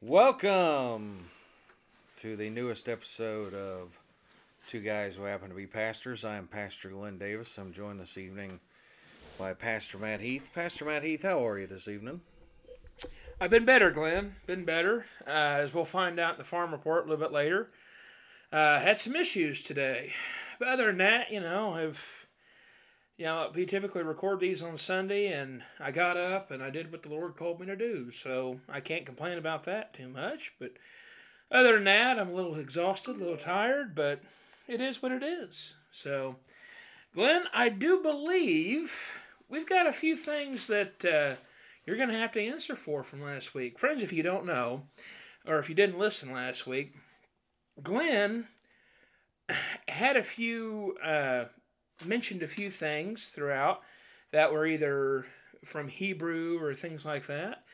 Welcome to the newest episode of Two Guys Who Happen to Be Pastors. I am Pastor Glenn Davis. I'm joined this evening by Pastor Matt Heath. Pastor Matt Heath, how are you this evening? I've been better, Glenn. Been better. As we'll find out in the farm report a little bit later. Had some issues today. But other than that, we typically record these on Sunday, and I got up and I did what the Lord called me to do, so I can't complain about that too much. But other than that, I'm a little exhausted, a little tired, but it is what it is. So, Glenn, I do believe we've got a few things that you're going to have to answer for from last week. Friends, if you don't know, or if you didn't listen last week, Glenn had a few... mentioned a few things throughout that were either from Hebrew or things like that.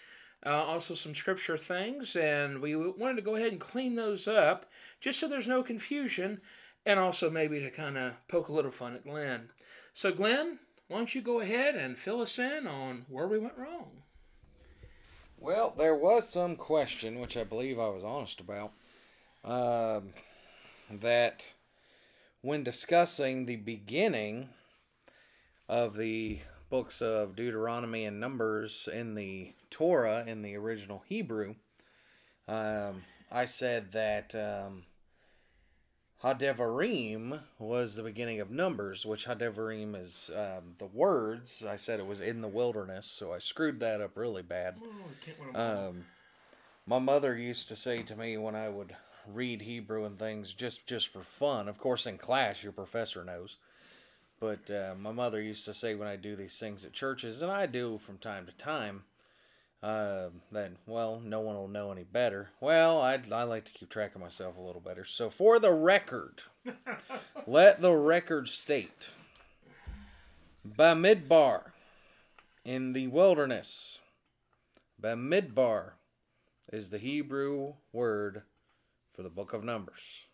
Also some scripture things, and we wanted to go ahead and clean those up just so there's no confusion, and also maybe to kind of poke a little fun at Glenn. So Glenn, why don't you go ahead and fill us in on where we went wrong? Well, there was some question, which I believe I was honest about, that... when discussing the beginning of the books of Deuteronomy and Numbers in the Torah, in the original Hebrew, I said that Ha-Devarim was the beginning of Numbers, which Ha-Devarim is the words. I said it was in the wilderness, so I screwed that up really bad. My mother used to say to me when I would... read Hebrew and things just for fun. Of course, in class, your professor knows. But my mother used to say when I do these things at churches, and I do from time to time, that, well, no one will know any better. Well, I like to keep track of myself a little better. So for the record, let the record state, Bamidbar, in the wilderness, Bamidbar is the Hebrew word for the book of Numbers,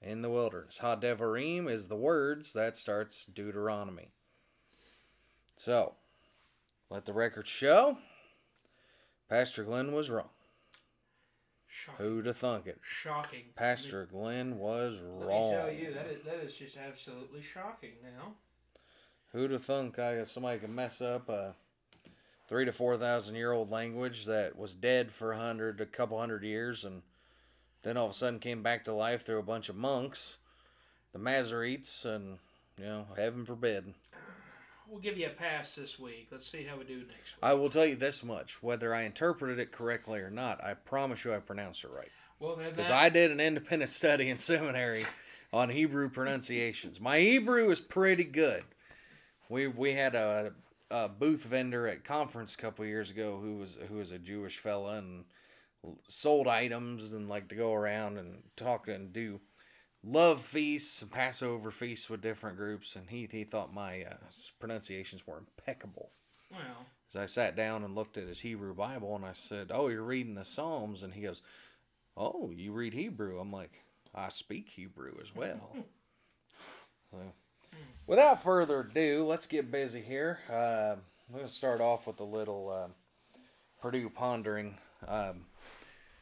in the wilderness. Ha-Devarim is the words that starts Deuteronomy. So, let the record show, Pastor Glenn was wrong. Shocking. Who'd have thunk it? Shocking. Pastor Glenn was wrong. Let me tell you, that is just absolutely shocking now. Who'd have thunk somebody could mess up a 3,000 to 4,000 year old language that was dead for a couple hundred years and then all of a sudden came back to life through a bunch of monks, the Masoretes, and, heaven forbid. We'll give you a pass this week. Let's see how we do next week. I will tell you this much. Whether I interpreted it correctly or not, I promise you I pronounced it right. Well, because I did an independent study in seminary on Hebrew pronunciations. My Hebrew is pretty good. We had a booth vendor at conference a couple years ago who was a Jewish fella, and... sold items and like to go around and talk and do love feasts and Passover feasts with different groups, and he thought my pronunciations were impeccable. Wow. As I sat down and looked at his Hebrew Bible and I said, "Oh, you're reading the Psalms," and he goes, "Oh, you read Hebrew?" I'm like, "I speak Hebrew as well." So, without further ado, let's get busy here. I'm going to start off with a little Purdue pondering.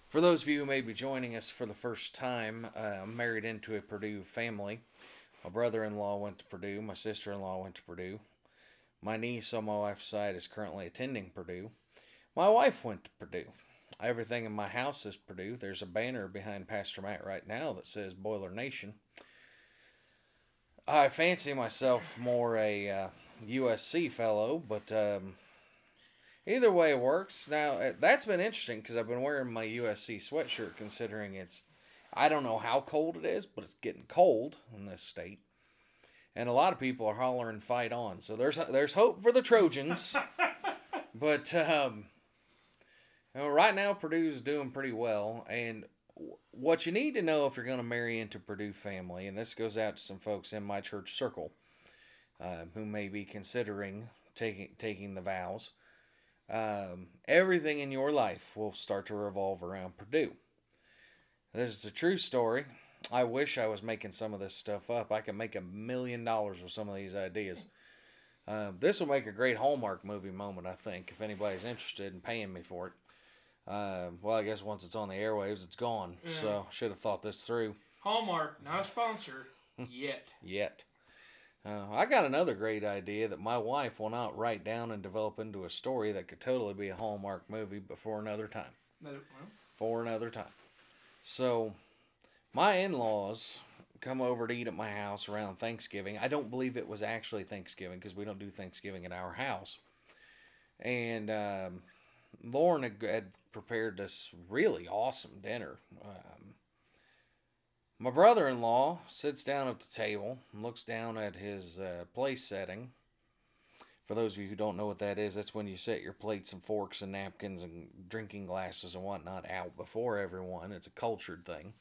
For those of you who may be joining us for the first time, I'm married into a Purdue family. My brother-in-law went to Purdue. My sister-in-law went to Purdue. My niece on my wife's side is currently attending Purdue. My wife went to Purdue. Everything in my house is Purdue. There's a banner behind Pastor Matt right now that says Boiler Nation. I fancy myself more a USC fellow, but... either way works. Now, that's been interesting because I've been wearing my USC sweatshirt considering it's, I don't know how cold it is, but it's getting cold in this state. And a lot of people are hollering "fight on." So there's hope for the Trojans. But right now, Purdue's doing pretty well. And what you need to know if you're going to marry into Purdue family, and this goes out to some folks in my church circle who may be considering taking the vows, everything in your life will start to revolve around Purdue. This is a true story. I wish I was making some of this stuff up. I could make $1 million with some of these ideas. This will make a great Hallmark movie moment, I think, if anybody's interested in paying me for it. Well, I guess once it's on the airwaves, it's gone. Yeah. So, should have thought this through. Hallmark, not a sponsor yet. Yet. I got another great idea that my wife will not write down and develop into a story that could totally be a Hallmark movie, but for another time. For another time. So, my in-laws come over to eat at my house around Thanksgiving. I don't believe it was actually Thanksgiving because we don't do Thanksgiving at our house. And Lauren had prepared this really awesome dinner. My brother-in-law sits down at the table and looks down at his place setting. For those of you who don't know what that is, that's when you set your plates and forks and napkins and drinking glasses and whatnot out before everyone. It's a cultured thing.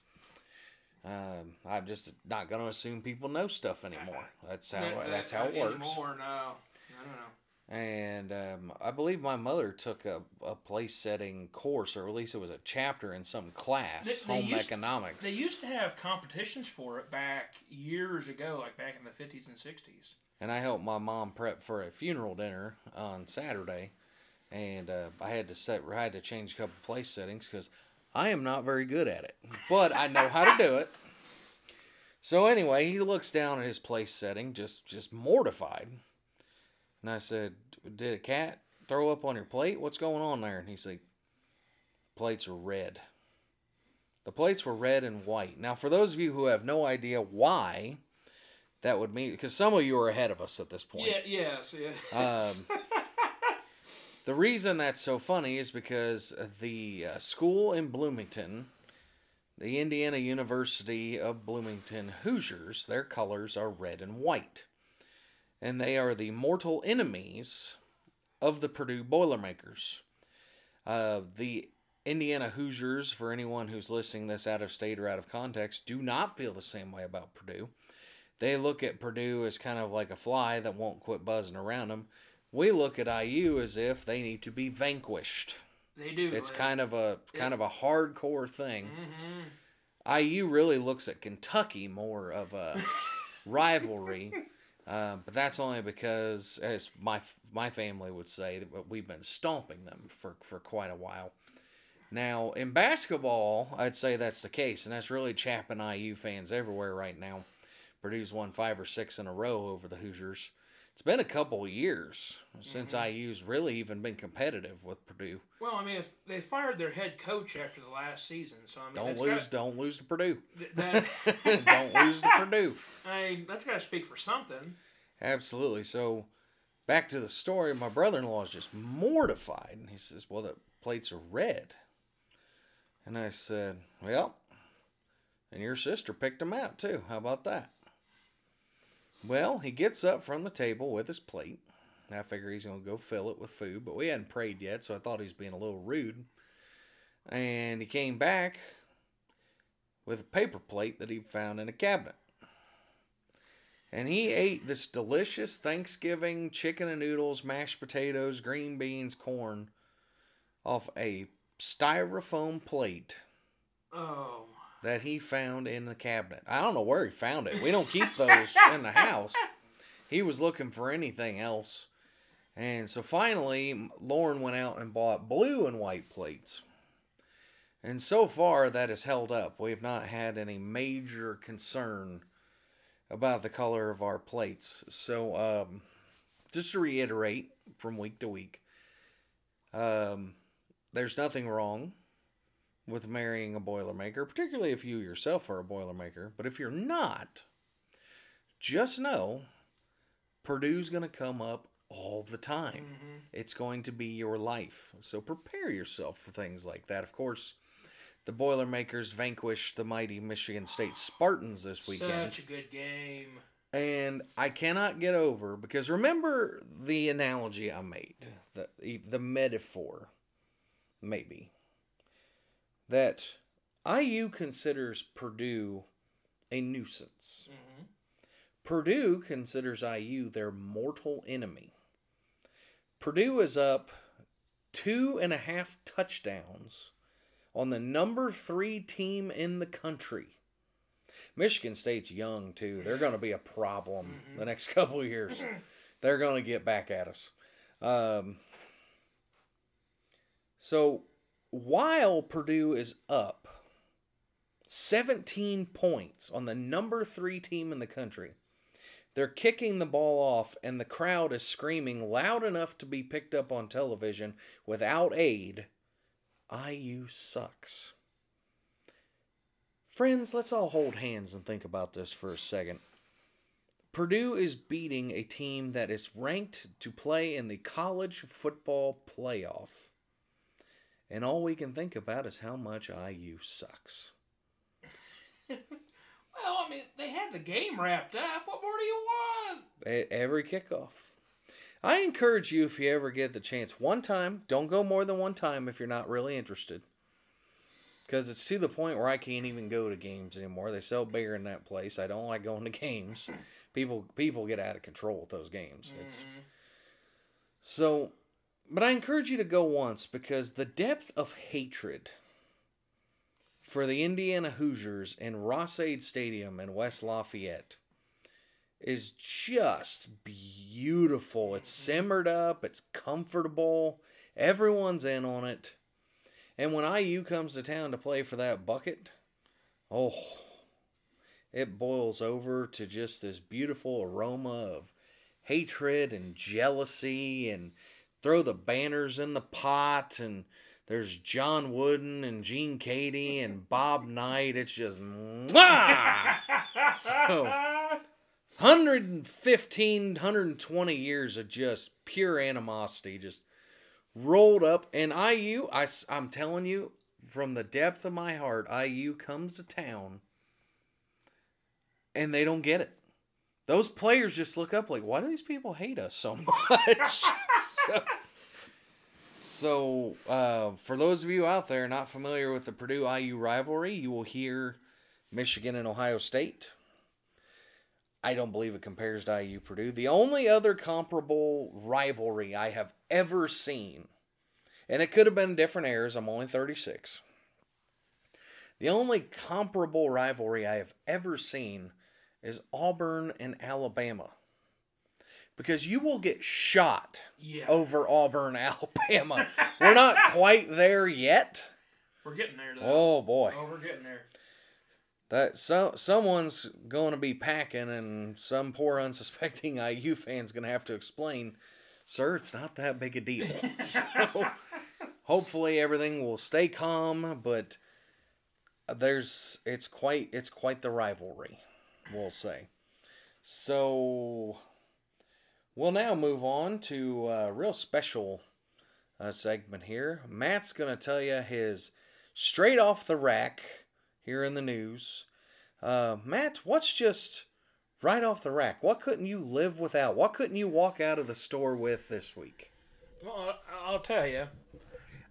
I'm just not going to assume people know stuff anymore. That's how it works. Anymore, no. I don't know. And I believe my mother took a place-setting course, or at least it was a chapter in some class, home economics. They used to have competitions for it back years ago, like back in the 50s and 60s. And I helped my mom prep for a funeral dinner on Saturday, and I had to change a couple place settings because I am not very good at it, but I know how to do it. So anyway, he looks down at his place setting, just mortified. And I said, did a cat throw up on your plate? What's going on there? And he's like, plates are red. The plates were red and white. Now, for those of you who have no idea why that would mean, because some of you are ahead of us at this point. Yes. The reason that's so funny is because the school in Bloomington, the Indiana University of Bloomington Hoosiers, their colors are red and white. And they are the mortal enemies of the Purdue Boilermakers. The Indiana Hoosiers, for anyone who's listening this out of state or out of context, do not feel the same way about Purdue. They look at Purdue as kind of like a fly that won't quit buzzing around them. We look at IU as if they need to be vanquished. They do. It's kind of a hardcore thing. Mm-hmm. IU really looks at Kentucky more of a rivalry. But that's only because, as my family would say, that we've been stomping them for quite a while. Now, in basketball, I'd say that's the case, and that's really chapping IU fans everywhere right now. Purdue's won 5 or 6 in a row over the Hoosiers. It's been a couple years since IU's really even been competitive with Purdue. Well, I mean, if they fired their head coach after the last season, so I mean, don't lose to Purdue. Don't lose to Purdue. I mean, that's got to speak for something. Absolutely. So, back to the story. My brother-in-law is just mortified, and he says, "Well, the plates are red." And I said, "Well, and your sister picked them out too. How about that?" Well, he gets up from the table with his plate. I figure he's going to go fill it with food, but we hadn't prayed yet, so I thought he was being a little rude. And he came back with a paper plate that he found in a cabinet. And he ate this delicious Thanksgiving chicken and noodles, mashed potatoes, green beans, corn off a styrofoam plate. Oh, that he found in the cabinet. I don't know where he found it. We don't keep those in the house. He was looking for anything else. And so finally, Lauren went out and bought blue and white plates. And so far, that has held up. We've not had any major concern about the color of our plates. So, just to reiterate from week to week, there's nothing wrong with marrying a Boilermaker, particularly if you yourself are a Boilermaker. But if you're not, just know Purdue's going to come up all the time. Mm-hmm. It's going to be your life. So prepare yourself for things like that. Of course, the Boilermakers vanquished the mighty Michigan State Spartans this weekend. Such a good game. And I cannot get over, because remember the analogy I made, the metaphor, maybe, that IU considers Purdue a nuisance. Mm-hmm. Purdue considers IU their mortal enemy. Purdue is up 2.5 touchdowns on the number 3 team in the country. Michigan State's young, too. They're going to be a problem the next couple of years. They're going to get back at us. So while Purdue is up 17 points on the number 3 team in the country, they're kicking the ball off, and the crowd is screaming loud enough to be picked up on television without aid, IU sucks. Friends, let's all hold hands and think about this for a second. Purdue is beating a team that is ranked to play in the college football playoff. And all we can think about is how much IU sucks. Well, I mean, they had the game wrapped up. What more do you want? At every kickoff. I encourage you, if you ever get the chance, one time, don't go more than one time if you're not really interested. Because it's to the point where I can't even go to games anymore. They sell beer in that place. I don't like going to games. People get out of control with those games. But I encourage you to go once, because the depth of hatred for the Indiana Hoosiers in Ross-Ade Stadium in West Lafayette is just beautiful. It's simmered up. It's comfortable. Everyone's in on it. And when IU comes to town to play for that bucket, oh, it boils over to just this beautiful aroma of hatred and jealousy, and throw the banners in the pot, and there's John Wooden and Gene Cady and Bob Knight. It's just, mwah! So, 115, 120 years of just pure animosity just rolled up. And IU, I'm telling you, from the depth of my heart, IU comes to town and they don't get it. Those players just look up like, why do these people hate us so much? So, for those of you out there not familiar with the Purdue-IU rivalry, you will hear Michigan and Ohio State. I don't believe it compares to IU-Purdue. The only other comparable rivalry I have ever seen, and it could have been different eras, I'm only 36. The only comparable rivalry I have ever seen is Auburn and Alabama. Because you will get shot over Auburn, Alabama. We're not quite there yet. We're getting there, though. Oh, boy. Oh, we're getting there. Someone's going to be packing, and some poor unsuspecting IU fan's going to have to explain, sir, it's not that big a deal. So hopefully everything will stay calm, but it's quite the rivalry, we'll say. So we'll now move on to a real special segment here. Matt's going to tell you his straight off the rack here in the news. Matt, what's just right off the rack? What couldn't you live without? What couldn't you walk out of the store with this week? Well, I'll tell you.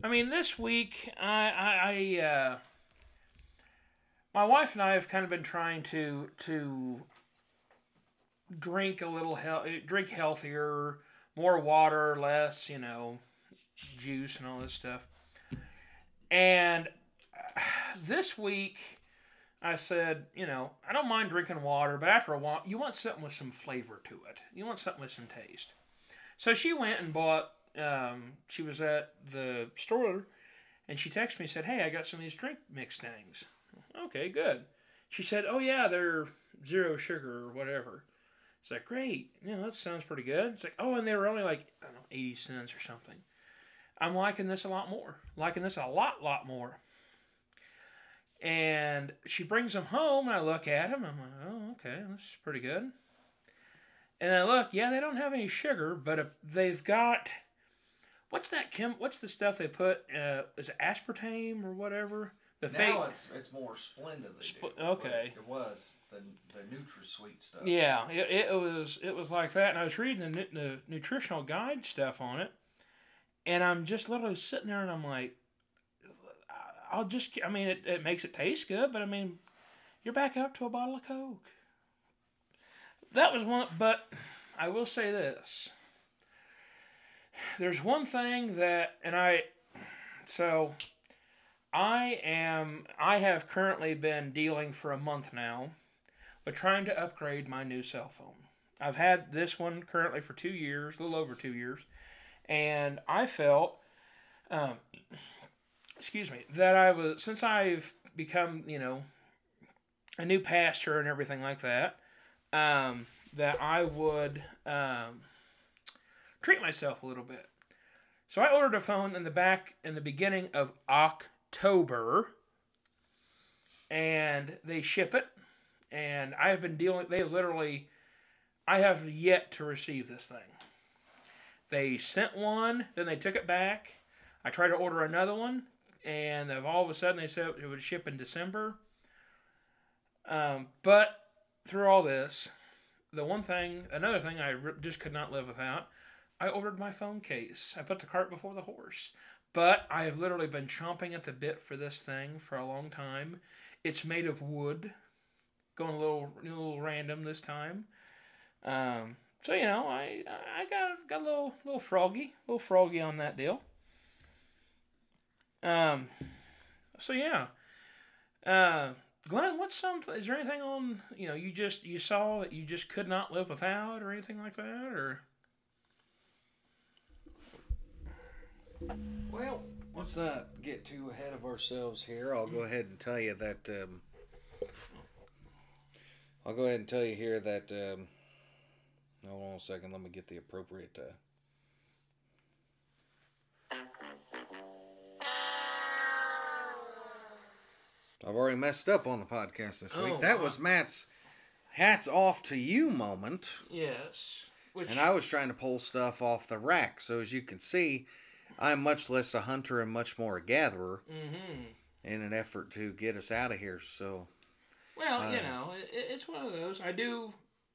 I mean, this week, I my wife and I have kind of been trying to drink healthier, more water, less, juice and all this stuff. And this week I said, I don't mind drinking water, but after a while, you want something with some flavor to it. You want something with some taste. So she went and bought, she was at the store and she texted me and said, hey, I got some of these drink mix things. Okay, good. She said, oh yeah, they're zero sugar or whatever. It's like, great. That sounds pretty good. It's like, oh, and they were only like, 80 cents or something. I'm liking this a lot more. Lot more. And she brings them home, and I look at them, and I'm like, oh, okay, this is pretty good. And I look, yeah, they don't have any sugar, but if they've got, what's the stuff they put, is it aspartame or whatever? It's more Splenda they do. Okay. It was the NutraSweet stuff. Yeah, it was like that, and I was reading the nutritional guide stuff on it, and I'm just literally sitting there, and I'm like, it makes it taste good, but I mean, you're back up to a bottle of Coke. That was one, but I will say this. There's one thing that, I have currently been dealing for a month now with trying to upgrade my new cell phone. I've had this one currently for 2 years, a little over 2 years, and I felt that I was, since I've become, you know, a new pastor and everything like that, that I would treat myself a little bit. So I ordered a phone in the beginning of October, and they ship it, and I've been dealing, I have yet to receive this thing. They sent one, then they took it back. I tried to order another one, and all of a sudden they said it would ship in December. But through all this, another thing I just could not live without, I ordered my phone case. I put the cart before the horse. But I have literally been chomping at the bit for this thing for a long time. It's made of wood. Going a little random this time. So, you know, I got a little froggy. A little froggy on that deal. So, yeah. Glenn, is there anything on, you know, you saw that you just could not live without or anything like that, or? Well, let's not get too ahead of ourselves here. I'll go ahead and tell you here that, hold on a second, let me get the appropriate, I've already messed up on the podcast this week. That was Matt's hats off to you moment. Yes. And I was trying to pull stuff off the rack. So as you can see, I'm much less a hunter and much more a gatherer in an effort to get us out of here. So, well, you know, it's one of those. I do,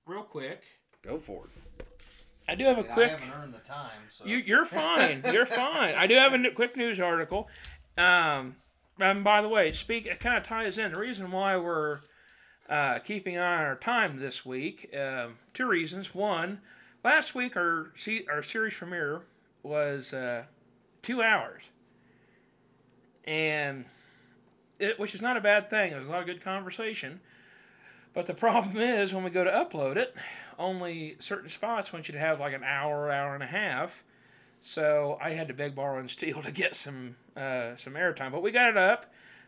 real quick. Go for it. I do have a quick. I haven't earned the time. So. You're fine. You're fine. I do have a quick news article. And by the way, it kind of ties in. The reason why we're keeping an eye on our time this week, two reasons. One, last week our series premiere was 2 hours, and which is not a bad thing. It was a lot of good conversation. But the problem is when we go to upload it, only certain spots want you to have like an hour, hour and a half. So I had to beg, borrow, and steal to get some airtime. But we got it up.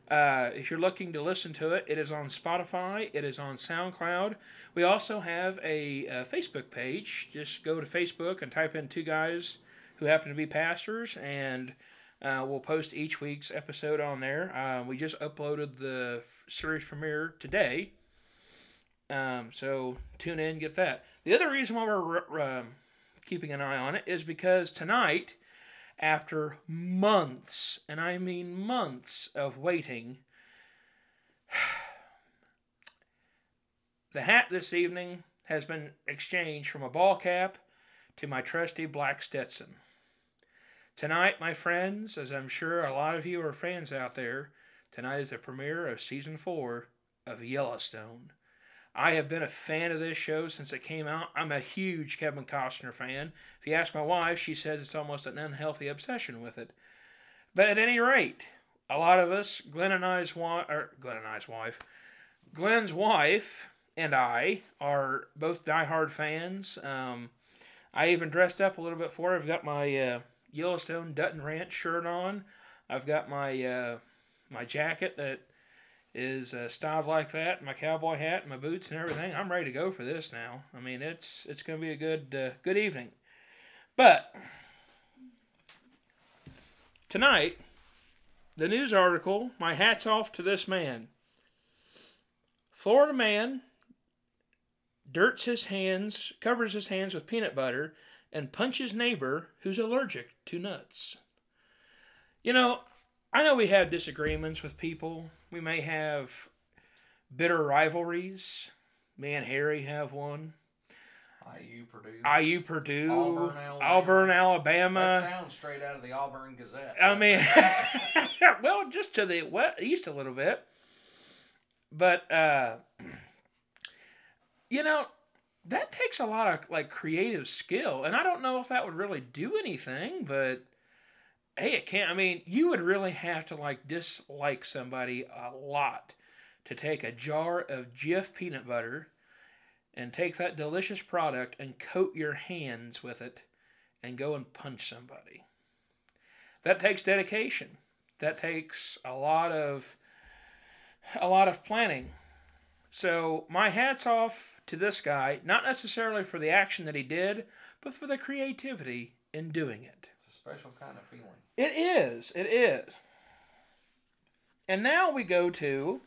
If you're looking to listen to it, it is on Spotify. It is on SoundCloud. We also have a Facebook page. Just go to Facebook and type in Two Guys Who Happen to Be Pastors, and we'll post each week's episode on there. We just uploaded the series premiere today. So tune in, get that. The other reason why we're keeping an eye on it is because tonight, after months, and I mean months of waiting, the hat this evening has been exchanged from a ball cap to my trusty black Stetson. Tonight, my friends, as I'm sure a lot of you are fans out there, tonight is the premiere of Season 4 of Yellowstone. I have been a fan of this show since it came out. I'm a huge Kevin Costner fan. If you ask my wife, she says it's almost an unhealthy obsession with it. But at any rate, a lot of us, Glenn's wife and I are both diehard fans. I even dressed up a little bit for her. I've got my Yellowstone Dutton Ranch shirt on. I've got my jacket that is styled like that, my cowboy hat, my boots and everything. I'm ready to go for this now. I mean, it's going to be a good evening. But tonight, the news article, my hat's off to this man. Florida man covers his hands with peanut butter and punches neighbor who's allergic to nuts. You know, I know we have disagreements with people. We may have bitter rivalries. Me and Harry have one. IU Purdue. Auburn, Alabama. That sounds straight out of the Auburn Gazette. I mean, well, just to the east a little bit. But, you know, that takes a lot of, like, creative skill. And I don't know if that would really do anything, but hey, it can't. I mean, you would really have to dislike somebody a lot to take a jar of Jif peanut butter and take that delicious product and coat your hands with it and go and punch somebody. That takes dedication. that takes a lot of planning. So my hat's off to this guy, not necessarily for the action that he did, but for the creativity in doing it. It's a special kind of feeling. It is. It is. And now we go to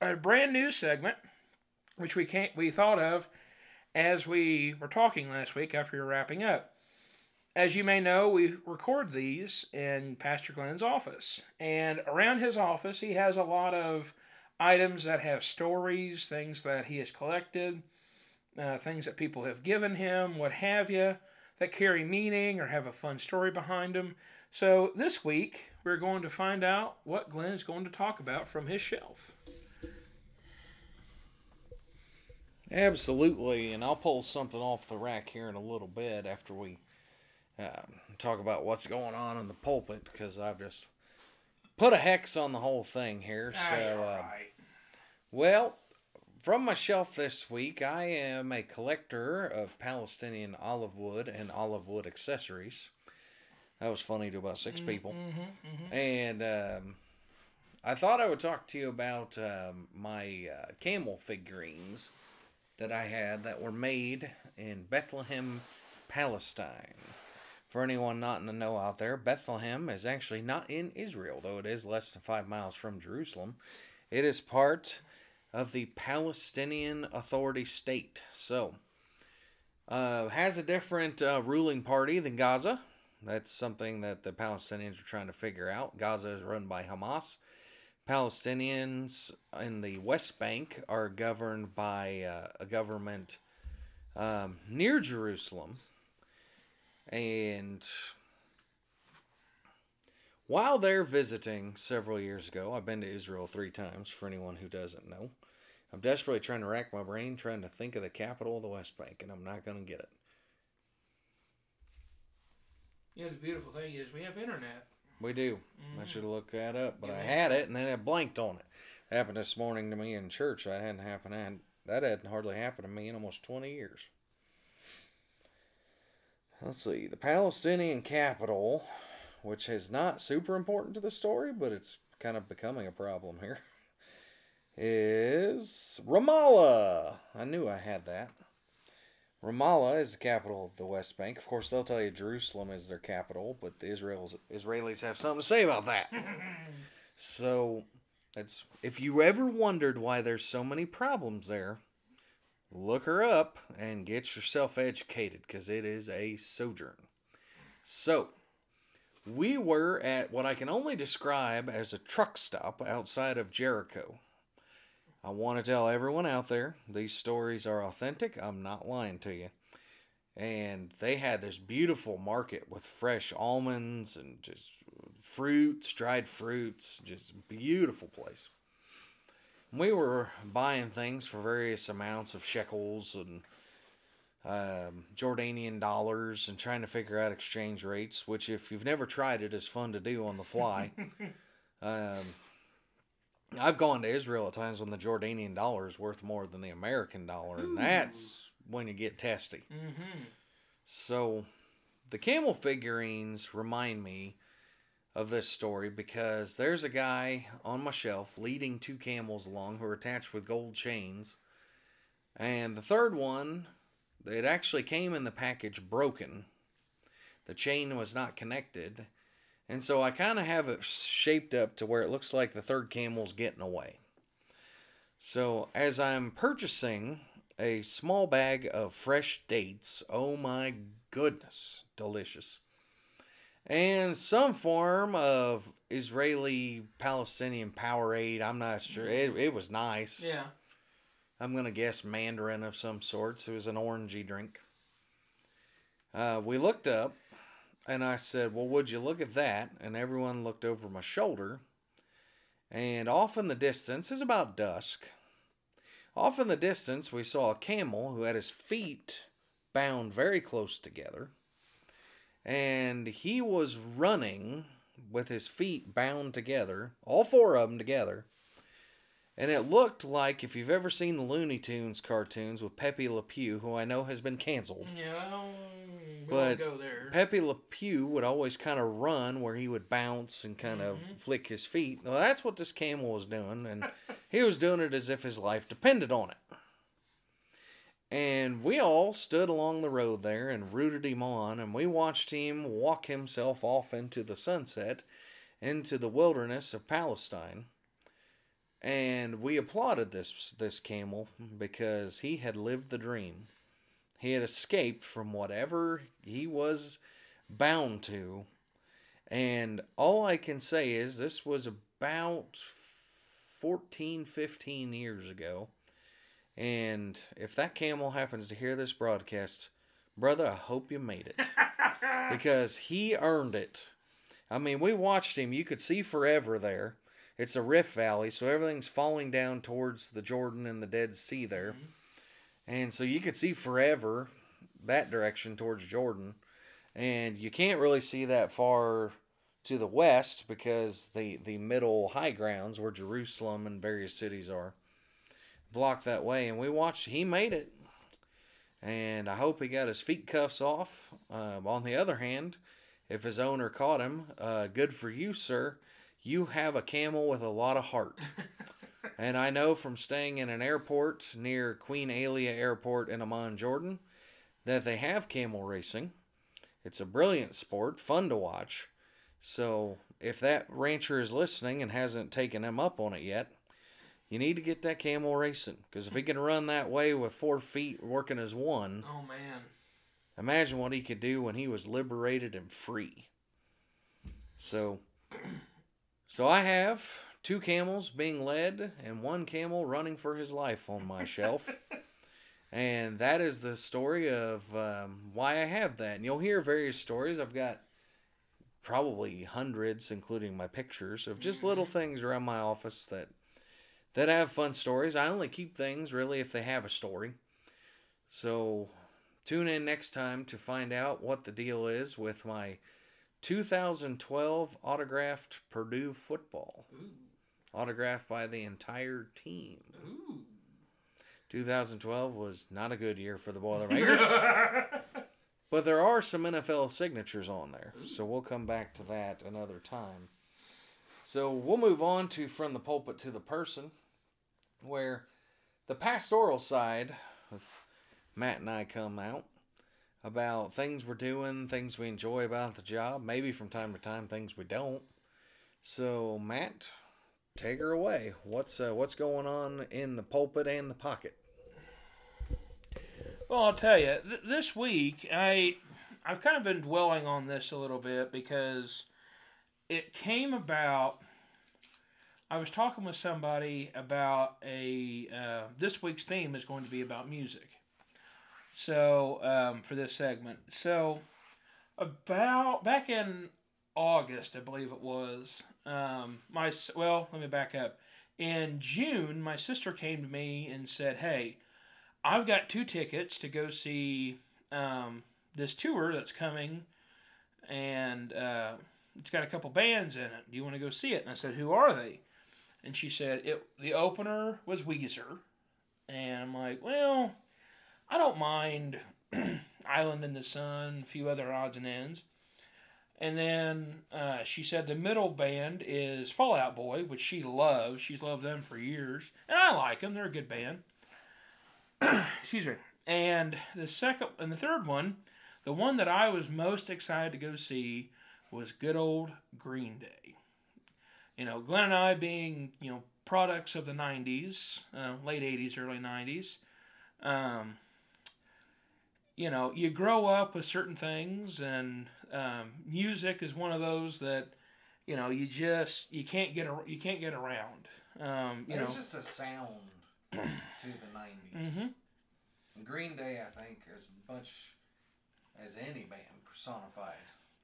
a brand new segment, which we thought of as we were talking last week after we were wrapping up. As you may know, we record these in Pastor Glenn's office. And around his office, he has a lot of items that have stories, things that he has collected, things that people have given him, what have you, that carry meaning or have a fun story behind them. So this week, we're going to find out what Glenn is going to talk about from his shelf. Absolutely, and I'll pull something off the rack here in a little bit after we talk about what's going on in the pulpit, because I've just put a hex on the whole thing here. All right. Well, from my shelf this week, I am a collector of Palestinian olive wood and olive wood accessories. That was funny to about six people. Mm-hmm. And I thought I would talk to you about my camel figurines that I had that were made in Bethlehem, Palestine. For anyone not in the know out there, Bethlehem is actually not in Israel, though it is less than 5 miles from Jerusalem. It is part of the Palestinian Authority state. So, has a different ruling party than Gaza. That's something that the Palestinians are trying to figure out. Gaza is run by Hamas. Palestinians in the West Bank are governed by a government near Jerusalem. And while they're visiting several years ago, I've been to Israel 3 times, for anyone who doesn't know. I'm desperately trying to rack my brain, trying to think of the capital of the West Bank, and I'm not going to get it. Yeah, the beautiful thing is we have internet. We do. Mm-hmm. I should have looked that up, but I had it, and then I blanked on it. It happened this morning to me in church. That hadn't hardly happened to me in almost 20 years. Let's see, the Palestinian capital, which is not super important to the story, but it's kind of becoming a problem here, is Ramallah. I knew I had that. Ramallah is the capital of the West Bank. Of course, they'll tell you Jerusalem is their capital, but the Israelis have something to say about that. So, if you ever wondered why there's so many problems there, look her up and get yourself educated, because it is a sojourn. So, we were at what I can only describe as a truck stop outside of Jericho. I want to tell everyone out there, these stories are authentic. I'm not lying to you. And they had this beautiful market with fresh almonds and just fruits, dried fruits, just beautiful place. We were buying things for various amounts of shekels and Jordanian dollars and trying to figure out exchange rates, which if you've never tried it, is fun to do on the fly. I've gone to Israel at times when the Jordanian dollar is worth more than the American dollar, and that's when you get testy. Mm-hmm. So the camel figurines remind me of this story, because there's a guy on my shelf leading 2 camels along who are attached with gold chains. And the third one, it actually came in the package broken. The chain was not connected. And so I kind of have it shaped up to where it looks like the third camel's getting away. So as I'm purchasing a small bag of fresh dates, oh my goodness, delicious, and some form of Israeli-Palestinian Powerade. I'm not sure. It was nice. Yeah. I'm going to guess Mandarin of some sorts. It was an orangey drink. We looked up, and I said, well, would you look at that? And everyone looked over my shoulder. And off in the distance, it's about dusk. Off in the distance, we saw a camel who had his feet bound very close together. And he was running with his feet bound together, all 4 of them together, And it looked like, if you've ever seen the Looney Tunes cartoons with Pepe Le Pew, who I know has been canceled. Yeah, we don't go there. Pepe Le Pew would always kind of run where he would bounce and kind of flick his feet. Well, that's what this camel was doing, and he was doing it as if his life depended on it. And we all stood along the road there and rooted him on, and we watched him walk himself off into the sunset, into the wilderness of Palestine. And we applauded this camel because he had lived the dream. He had escaped from whatever he was bound to. And all I can say is this was about 14, 15 years ago. And if that camel happens to hear this broadcast, brother, I hope you made it. Because he earned it. I mean, we watched him. You could see forever there. It's a rift valley, so everything's falling down towards the Jordan and the Dead Sea there. Mm-hmm. And so you could see forever that direction towards Jordan. And you can't really see that far to the west because the middle high grounds where Jerusalem and various cities are blocked that way. And we watched, he made it. And I hope he got his feet cuffs off. On the other hand, if his owner caught him, good for you, sir. You have a camel with a lot of heart. And I know from staying in an airport near Queen Alia Airport in Amman, Jordan, that they have camel racing. It's a brilliant sport, fun to watch. So if that rancher is listening and hasn't taken him up on it yet, you need to get that camel racing. Because if he can run that way with 4 feet working as one, oh man, imagine what he could do when he was liberated and free. So I have 2 camels being led and 1 camel running for his life on my shelf. And that is the story of why I have that. And you'll hear various stories. I've got probably hundreds, including my pictures, of just little things around my office that have fun stories. I only keep things, really, if they have a story. So tune in next time to find out what the deal is with my 2012 autographed Purdue football. Ooh. Autographed by the entire team. Ooh. 2012 was not a good year for the Boilermakers. But there are some NFL signatures on there. Ooh. So we'll come back to that another time. So we'll move on to From the Pulpit to the Person, where the pastoral side with Matt and I come out about things we're doing, things we enjoy about the job, maybe from time to time things we don't. So, Matt, take her away. What's going on in the pulpit and the pocket? Well, I'll tell you, this week, I've kind of been dwelling on this a little bit because it came about. I was talking with somebody about this week's theme is going to be about music. So, for this segment. So, about back in August, I believe it was, let me back up. In June, my sister came to me and said, "Hey, I've got 2 tickets to go see this tour that's coming, and it's got a couple bands in it. Do you want to go see it?" And I said, "Who are they?" And she said, the opener was Weezer. And I'm like, well, I don't mind Island in the Sun, a few other odds and ends. And then she said the middle band is Fall Out Boy, which she loves. She's loved them for years. And I like them. They're a good band. Excuse me. And the third one, the one that I was most excited to go see was good old Green Day. You know, Glenn and I being, you know, products of the 90s, late 80s, early 90s. You know, you grow up with certain things, and music is one of those that, you know, you can't get around. You know, it's just a sound to the '90s. Mm-hmm. Green Day, I think, as much as any band, personified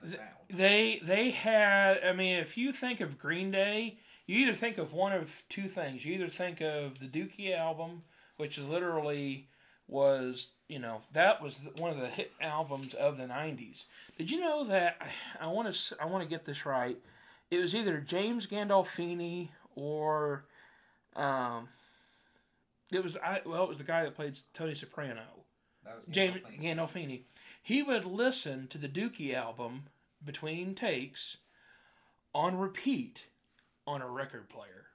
the sound. They had. I mean, if you think of Green Day, you either think of one of two things. You either think of the Dookie album, which literally was, you know, that was one of the hit albums of the 90s. Did you know that, I want to get this right, it was either James Gandolfini or It was the guy that played Tony Soprano. That was James Gandolfini. He would listen to the Dookie album between takes on repeat on a record player.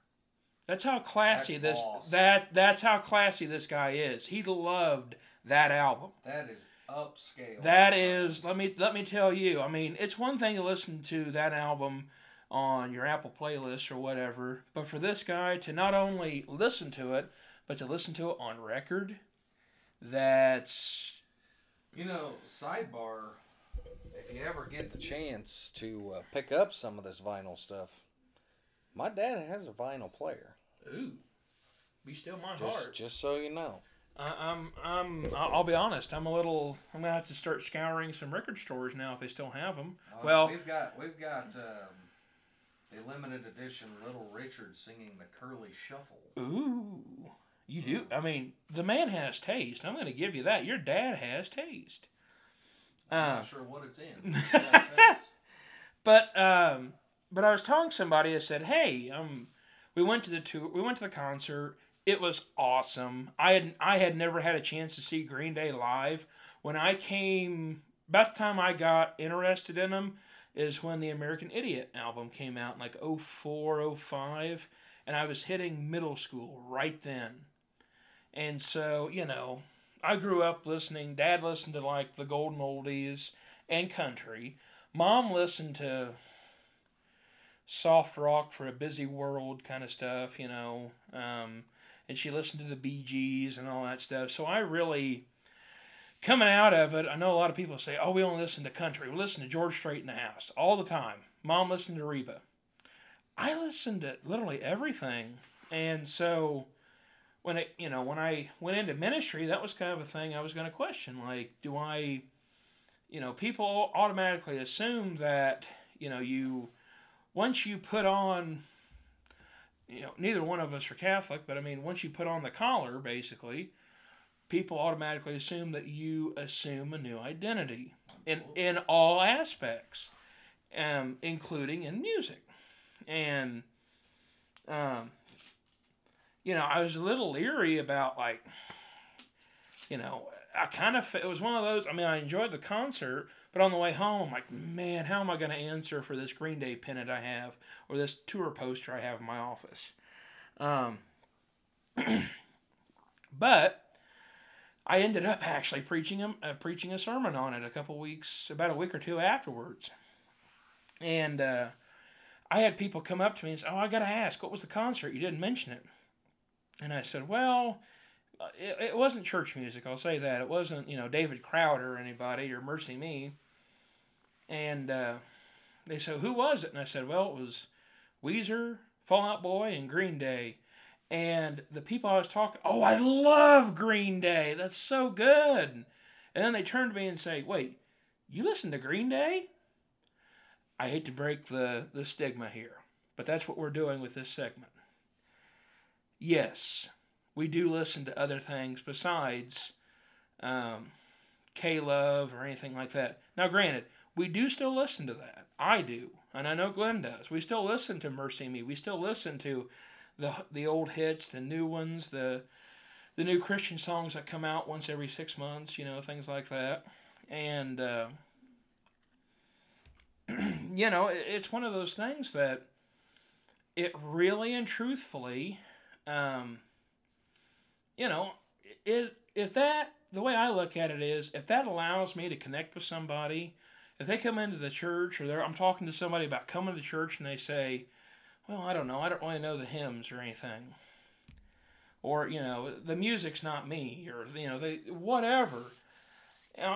That's how classy that's how classy this guy is. He loved that album. That is upscale. That is, let me tell you. I mean, it's one thing to listen to that album on your Apple playlist or whatever, but for this guy to not only listen to it, but to listen to it on record, that's... You know, sidebar, if you ever get the chance to pick up some of this vinyl stuff, my dad has a vinyl player. Ooh. Be still my heart. Just so you know. I'll be honest. I'm gonna have to start scouring some record stores now if they still have them. We've got the limited edition Little Richard singing the Curly Shuffle. Ooh, you do. I mean, the man has taste. I'm gonna give you that. Your dad has taste. I'm not sure what it's in. But I was telling somebody. I said, "Hey, we went to the concert. It was awesome. I had never had a chance to see Green Day live. About the time I got interested in them is when the American Idiot album came out in like 04, 05, and I was hitting middle school right then. And so, you know, I grew up listening. Dad listened to like the Golden Oldies and country. Mom listened to soft rock for a busy world kind of stuff, you know. And she listened to the Bee Gees and all that stuff. So I really, coming out of it, I know a lot of people say, oh, we only listen to country. We listen to George Strait in the house all the time. Mom listened to Reba. I listened to literally everything. And so when I went into ministry, that was kind of a thing I was going to question. Like, people automatically assume that, once you put on... neither one of us are Catholic, but I mean, once you put on the collar, basically, people automatically assume that you assume a new identity in all aspects, including in music. And, I was a little leery about it was one of those, I mean, I enjoyed the concert, but on the way home, man, how am I going to answer for this Green Day pennant I have or this tour poster I have in my office? But I ended up actually preaching a sermon on it about a week or two afterwards. And I had people come up to me and say, oh, I got to ask, what was the concert? You didn't mention it. And I said, well... It wasn't church music, I'll say that. It wasn't, David Crowder or anybody, or Mercy Me. And they said, who was it? And I said, well, it was Weezer, Fall Out Boy, and Green Day. And the people I was talking, oh, I love Green Day. That's so good. And then they turned to me and say, wait, you listen to Green Day? I hate to break the stigma here, but that's what we're doing with this segment. Yes. We do listen to other things besides K-Love or anything like that. Now, granted, we do still listen to that. I do, and I know Glenn does. We still listen to Mercy Me. We still listen to the old hits, the new ones, the new Christian songs that come out once every 6 months, things like that. And, it's one of those things that it really and truthfully... the way I look at it is, if that allows me to connect with somebody, if they come into the church I'm talking to somebody about coming to church and they say, well, I don't know, I don't really know the hymns or anything. Or, the music's not me or, they whatever.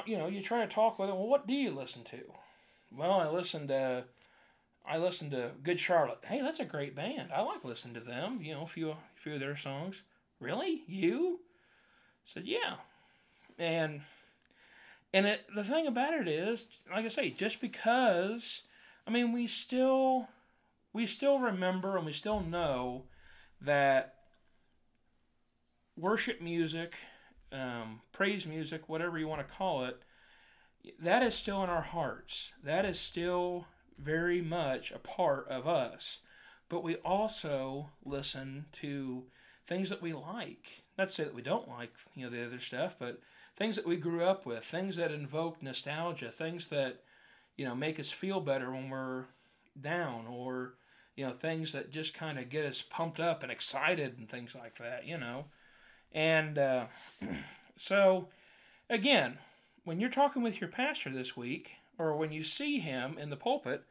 You try to talk with them, well, what do you listen to? Well, I listened to Good Charlotte. Hey, that's a great band. I like listening to them, a few of their songs. Really? You? I said, yeah. And the thing about it is, like I say, just because, we still remember and we still know that worship music, praise music, whatever you want to call it, that is still in our hearts. That is still very much a part of us. but we also listen to things that we like. Not to say that we don't like, you know, the other stuff, but things that we grew up with, things that invoke nostalgia, things that, you know, make us feel better when we're down, or, you know, things that just kind of get us pumped up and excited and things like that, you know. And so, again, when you're talking with your pastor this week, or when you see him in the pulpit,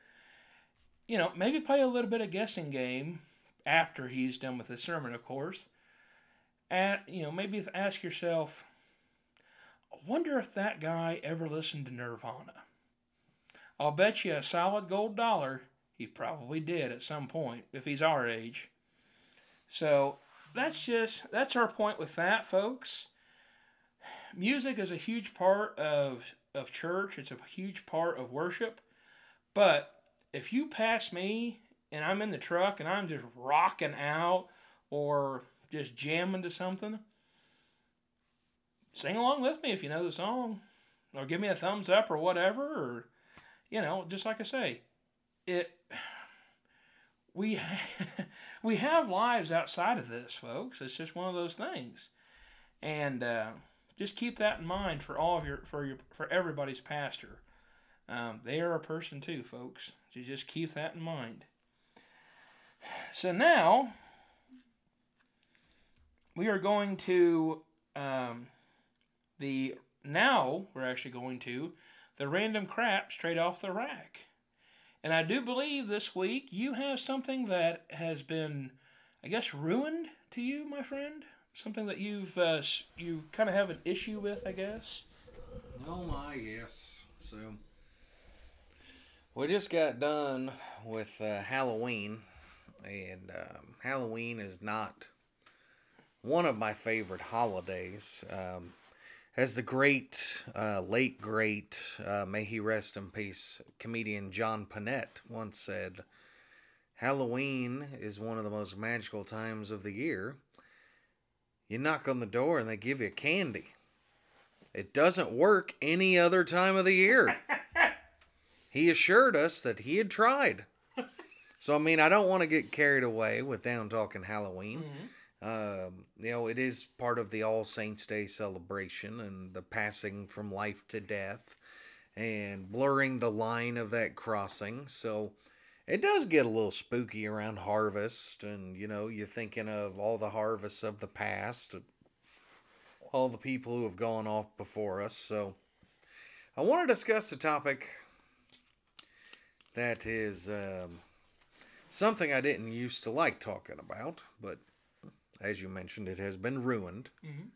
you know, maybe play a little bit of guessing game after he's done with the sermon, of course. At, you know, maybe ask yourself, I wonder if that guy ever listened to Nirvana. I'll bet you a solid gold dollar he probably did at some point, if he's our age. So that's our point with that, folks. Music is a huge part of church. It's a huge part of worship. But if you pass me and I'm in the truck and I'm just rocking out or just jamming to something, sing along with me if you know the song, or give me a thumbs up or whatever, or, you know, just like I say, we have lives outside of this, folks. It's just one of those things. And just keep that in mind for all of for everybody's pastor. They are a person too, folks. So just keep that in mind. So now we are going to the random crap straight off the rack. And I do believe this week you have something that has been, I guess, ruined to you, my friend. Something that you kind of have an issue with, I guess. Yes. So we just got done with Halloween, and Halloween is not one of my favorite holidays. As the great, late great, may he rest in peace, comedian John Pinette once said, Halloween is one of the most magical times of the year. You knock on the door and they give you candy. It doesn't work any other time of the year. He assured us that he had tried. So, I mean, I don't want to get carried away with down talking Halloween. Mm-hmm. You know, it is part of the All Saints Day celebration and the passing from life to death and blurring the line of that crossing. So it does get a little spooky around harvest, and, you know, you're thinking of all the harvests of the past, all the people who have gone off before us. So I want to discuss a topic that is something I didn't used to like talking about, but as you mentioned, it has been ruined. Mm-hmm.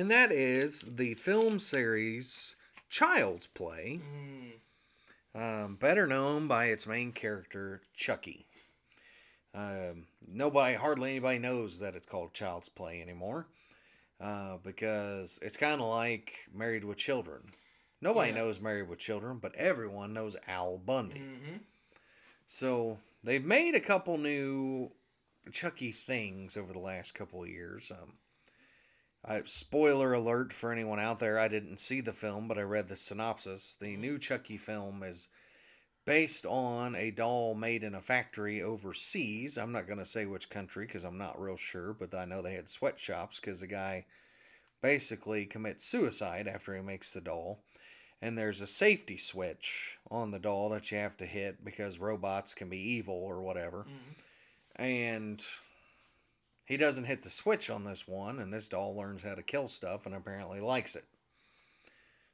And that is the film series Child's Play, better known by its main character, Chucky. Hardly anybody knows that it's called Child's Play anymore, because it's kind of like Married with Children. Nobody knows Married with Children, but everyone knows Al Bundy. Mm-hmm. So they've made a couple new Chucky things over the last couple of years. Spoiler alert for anyone out there, I didn't see the film, but I read the synopsis. The new Chucky film is based on a doll made in a factory overseas. I'm not going to say which country because I'm not real sure, but I know they had sweatshops because the guy basically commits suicide after he makes the doll. And there's a safety switch on the doll that you have to hit because robots can be evil or whatever. Mm-hmm. And he doesn't hit the switch on this one, and this doll learns how to kill stuff and apparently likes it.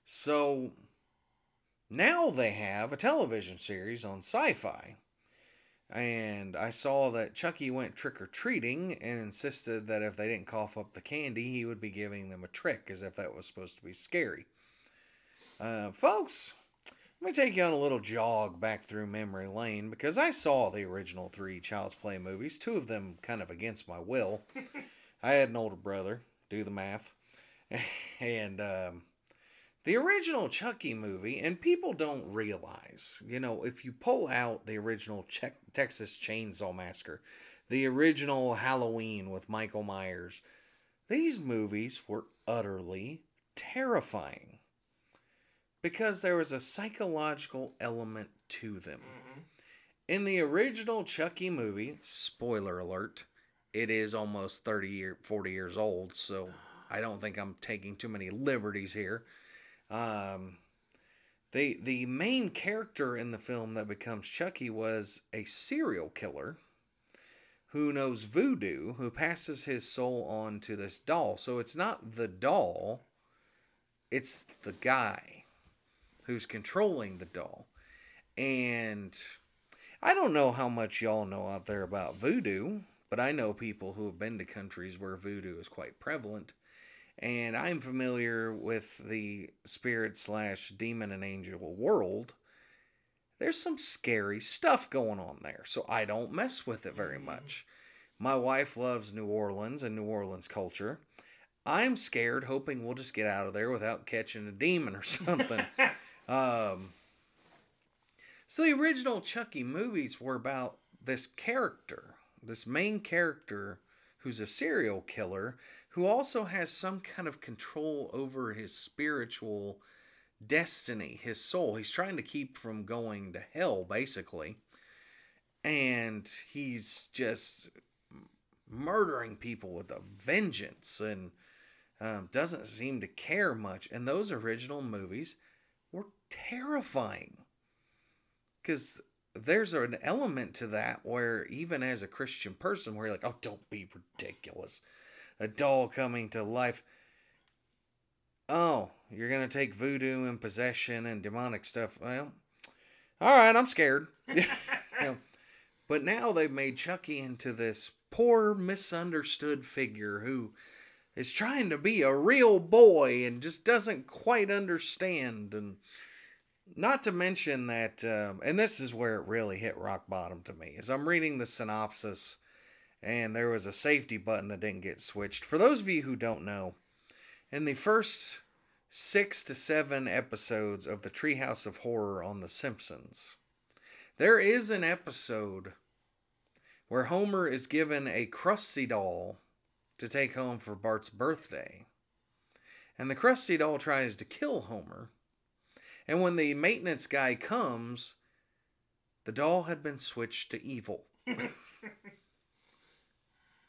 So now they have a television series on Sci-Fi. And I saw that Chucky went trick-or-treating and insisted that if they didn't cough up the candy, he would be giving them a trick, as if that was supposed to be scary. Folks, let me take you on a little jog back through memory lane, because I saw the original 3 Child's Play movies, 2 of them kind of against my will. I had an older brother, do the math, and the original Chucky movie, and people don't realize, you know, if you pull out the original Texas Chainsaw Massacre, the original Halloween with Michael Myers, these movies were utterly terrifying. Because there was a psychological element to them. Mm-hmm. In the original Chucky movie, spoiler alert, it is almost 40 years old, so I don't think I'm taking too many liberties here. The main character in the film that becomes Chucky was a serial killer who knows voodoo, who passes his soul on to this doll. So it's not the doll, it's the guy who's controlling the doll. And I don't know how much y'all know out there about voodoo, but I know people who have been to countries where voodoo is quite prevalent. And I'm familiar with the spirit/demon and angel world. There's some scary stuff going on there, so I don't mess with it very much. My wife loves New Orleans and New Orleans culture. I'm scared, hoping we'll just get out of there without catching a demon or something. So the original Chucky movies were about this character, this main character who's a serial killer, who also has some kind of control over his spiritual destiny, his soul. He's trying to keep from going to hell, basically. And he's just murdering people with a vengeance and doesn't seem to care much. And those original movies were terrifying. Because there's an element to that where even as a Christian person, where you're like, oh, don't be ridiculous. A doll coming to life. Oh, you're going to take voodoo and possession and demonic stuff. Well, all right, I'm scared. You know, but now they've made Chucky into this poor, misunderstood figure who is trying to be a real boy and just doesn't quite understand. And not to mention that, and this is where it really hit rock bottom to me, is I'm reading the synopsis and there was a safety button that didn't get switched. For those of you who don't know, in the first 6 to 7 episodes of the Treehouse of Horror on The Simpsons, there is an episode where Homer is given a Krusty doll to take home for Bart's birthday. And the Krusty doll tries to kill Homer. And when the maintenance guy comes, the doll had been switched to evil.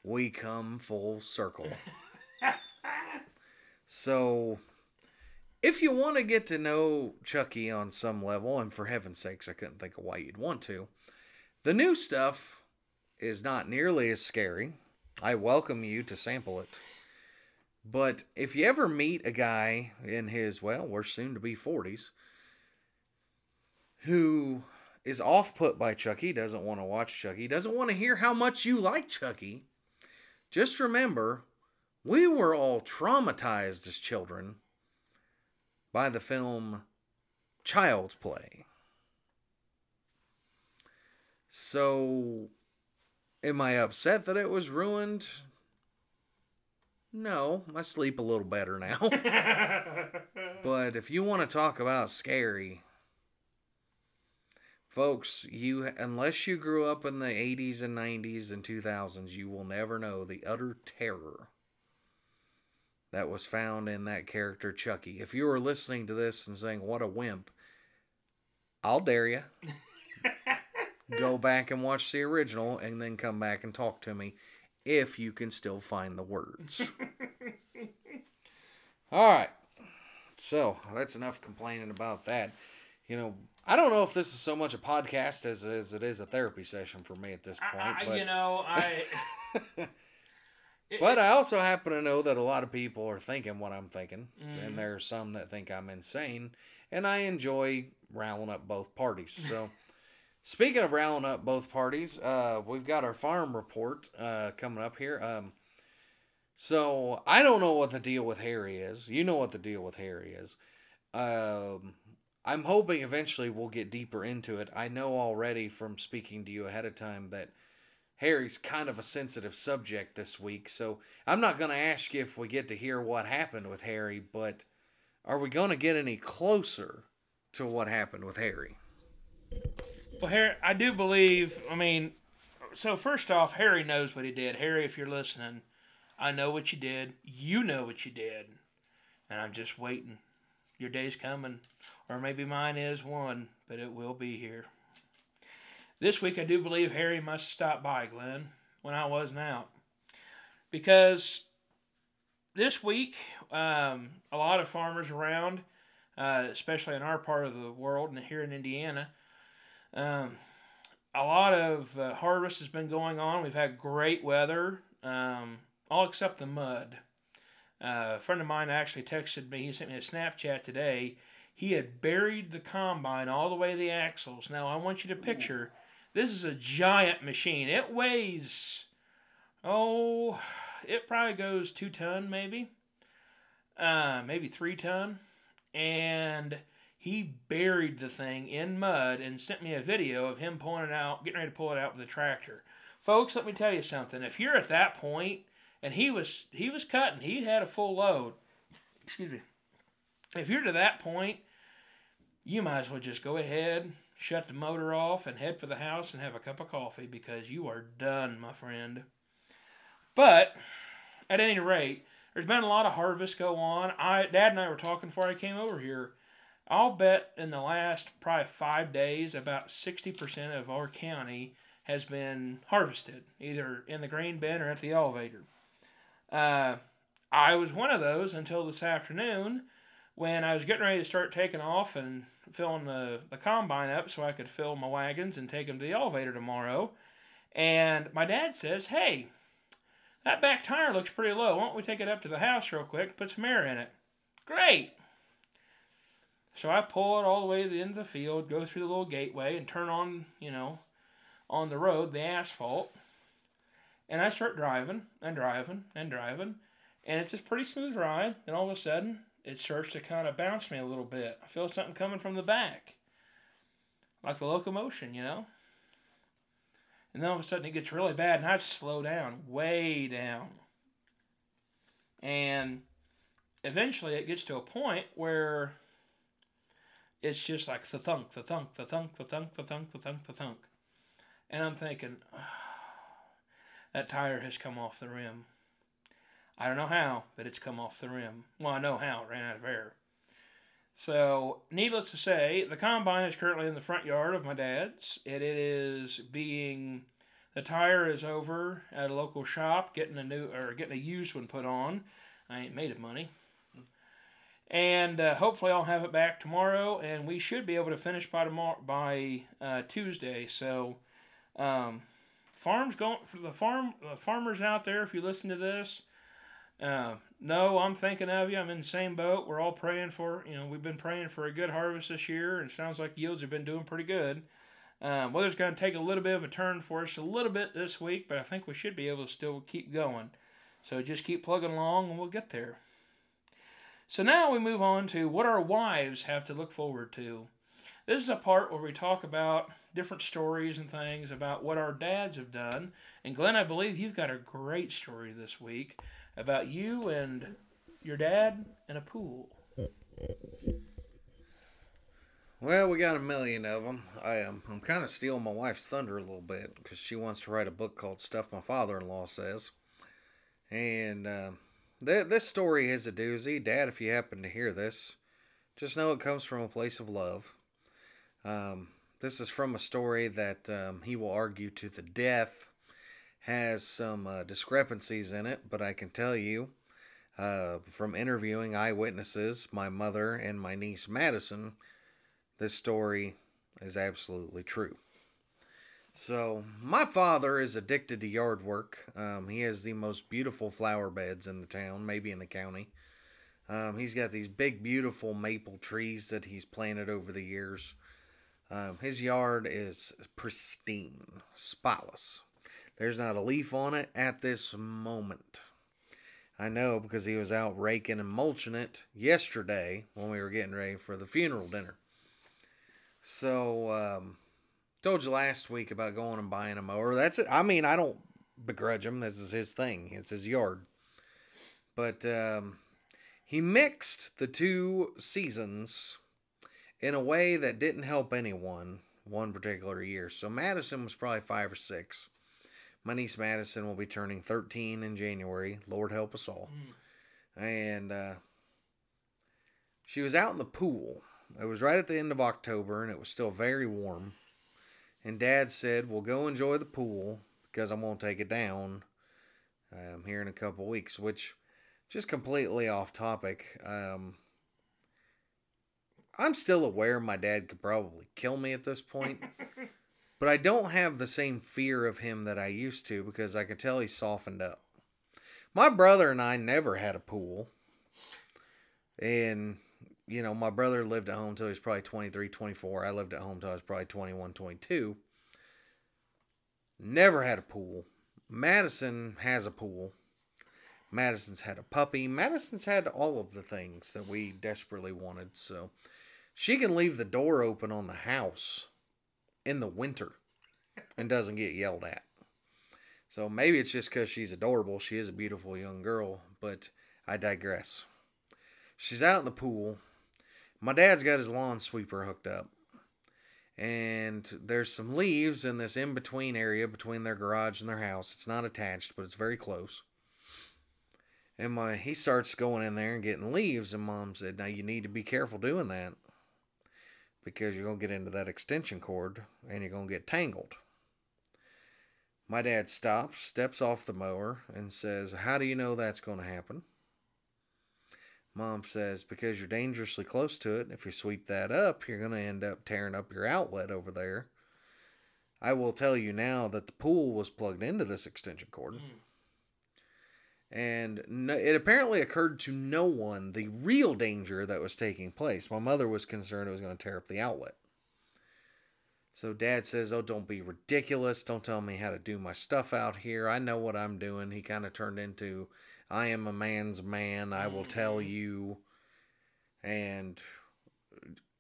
We come full circle. So, if you want to get to know Chucky on some level, and for heaven's sakes, I couldn't think of why you'd want to, the new stuff is not nearly as scary. I welcome you to sample it. But if you ever meet a guy in his, well, we're soon to be 40s, who is off-put by Chucky, doesn't want to watch Chucky, doesn't want to hear how much you like Chucky, just remember, we were all traumatized as children by the film Child's Play. So, am I upset that it was ruined? No, I sleep a little better now. But if you want to talk about scary, folks, unless you grew up in the 80s and 90s and 2000s, you will never know the utter terror that was found in that character, Chucky. If you were listening to this and saying, what a wimp, I'll dare you. Go back and watch the original and then come back and talk to me if you can still find the words. All right. So that's enough complaining about that. You know, I don't know if this is so much a podcast as it is a therapy session for me at this point. But I also happen to know that a lot of people are thinking what I'm thinking, and there are some that think I'm insane, and I enjoy riling up both parties. So, speaking of riling up both parties, we've got our farm report coming up here. So, I don't know what the deal with Harry is. You know what the deal with Harry is. I'm hoping eventually we'll get deeper into it. I know already from speaking to you ahead of time that Harry's kind of a sensitive subject this week, so I'm not going to ask you if we get to hear what happened with Harry, but are we going to get any closer to what happened with Harry? Well, Harry, I do believe, so first off, Harry knows what he did. Harry, if you're listening, I know what you did. You know what you did. And I'm just waiting. Your day's coming. Or maybe mine is one, but it will be here. This week I do believe Harry must stop by, Glenn, when I wasn't out. Because this week, a lot of farmers around, especially in our part of the world and here in Indiana, a lot of harvest has been going on. We've had great weather, all except the mud. A friend of mine actually texted me. He sent me a Snapchat today. He had buried the combine all the way to the axles. Now, I want you to picture, this is a giant machine. It weighs, it probably goes 2 ton maybe, maybe 3 ton. And he buried the thing in mud and sent me a video of him pulling it out, getting ready to pull it out with a tractor. Folks, let me tell you something. If you're at that point, and he was cutting, he had a full load. Excuse me. If you're to that point, you might as well just go ahead, shut the motor off, and head for the house and have a cup of coffee because you are done, my friend. But at any rate, there's been a lot of harvest go on. Dad and I were talking before I came over here. I'll bet in the last probably 5 days, about 60% of our county has been harvested, either in the grain bin or at the elevator. I was one of those until this afternoon when I was getting ready to start taking off and filling the combine up so I could fill my wagons and take them to the elevator tomorrow. And my dad says, hey, that back tire looks pretty low. Why don't we take it up to the house real quick and put some air in it? Great. So I pull it all the way to the end of the field, go through the little gateway and turn on, on the road, the asphalt. And I start driving and driving and driving. And it's a pretty smooth ride. And all of a sudden, it starts to kind of bounce me a little bit. I feel something coming from the back. Like the locomotion, And then all of a sudden, it gets really bad. And I slow down, way down. And eventually, it gets to a point where it's just like the thunk, the thunk, the thunk, the thunk, the thunk, the thunk, the thunk. And I'm thinking, that tire has come off the rim. I don't know how, but it's come off the rim. Well, I know how. It ran out of air. So, needless to say, the combine is currently in the front yard of my dad's. The tire is over at a local shop getting a used one put on. I ain't made of money. And hopefully I'll have it back tomorrow, and we should be able to finish by Tuesday. So, farm's going for the farmers out there. If you listen to this, no, I'm thinking of you. I'm in the same boat. We're all praying for we've been praying for a good harvest this year, and it sounds like yields have been doing pretty good. Weather's going to take a little bit of a turn for us a little bit this week, but I think we should be able to still keep going. So just keep plugging along, and we'll get there. So now we move on to what our wives have to look forward to. This is a part where we talk about different stories and things about what our dads have done. And Glenn, I believe you've got a great story this week about you and your dad and a pool. Well, we got a million of them. I'm kind of stealing my wife's thunder a little bit because she wants to write a book called Stuff My Father-in-Law Says. And this story is a doozy. Dad, if you happen to hear this, just know it comes from a place of love. This is from a story that he will argue to the death has some discrepancies in it, but I can tell you from interviewing eyewitnesses, my mother and my niece Madison, this story is absolutely true. So, my father is addicted to yard work. He has the most beautiful flower beds in the town, maybe in the county. He's got these big, beautiful maple trees that he's planted over the years. His yard is pristine, spotless. There's not a leaf on it at this moment. I know because he was out raking and mulching it yesterday when we were getting ready for the funeral dinner. So, told you last week about going and buying a mower. That's it. I mean, I don't begrudge him. This is his thing. It's his yard. But he mixed the two seasons in a way that didn't help anyone one particular year. So Madison was probably 5 or 6. My niece Madison will be turning 13 in January. Lord help us all. And she was out in the pool. It was right at the end of October, and it was still very warm. And Dad said, well, go enjoy the pool because I'm going to take it down here in a couple weeks, which just completely off topic. I'm still aware my dad could probably kill me at this point, but I don't have the same fear of him that I used to because I could tell he softened up. My brother and I never had a pool, and, you know, my brother lived at home till he was probably 23, 24. I lived at home till I was probably 21, 22. Never had a pool. Madison has a pool. Madison's had a puppy. Madison's had all of the things that we desperately wanted. So she can leave the door open on the house in the winter and doesn't get yelled at. So maybe it's just because she's adorable. She is a beautiful young girl, but I digress. She's out in the pool. My dad's got his lawn sweeper hooked up. And there's some leaves in this in-between area between their garage and their house. It's not attached, but it's very close. And he starts going in there and getting leaves. And Mom said, now you need to be careful doing that because you're going to get into that extension cord and you're going to get tangled. My dad stops, steps off the mower and says, how do you know that's going to happen? Mom says, because you're dangerously close to it. And if you sweep that up, you're going to end up tearing up your outlet over there. I will tell you now that the pool was plugged into this extension cord. And no, it apparently occurred to no one the real danger that was taking place. My mother was concerned it was going to tear up the outlet. So Dad says, oh, don't be ridiculous. Don't tell me how to do my stuff out here. I know what I'm doing. He kind of turned into, I am a man's man. I will tell you. And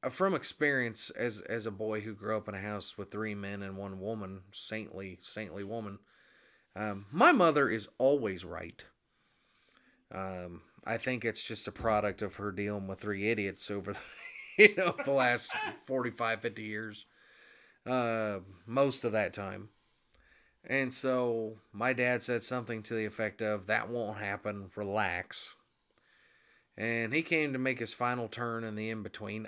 from experience as a boy who grew up in a house with three men and one woman, saintly woman, my mother is always right. I think it's just a product of her dealing with three idiots over the last 45, 50 years. Most of that time. And so my dad said something to the effect of, that won't happen, relax. And he came to make his final turn in the in-between.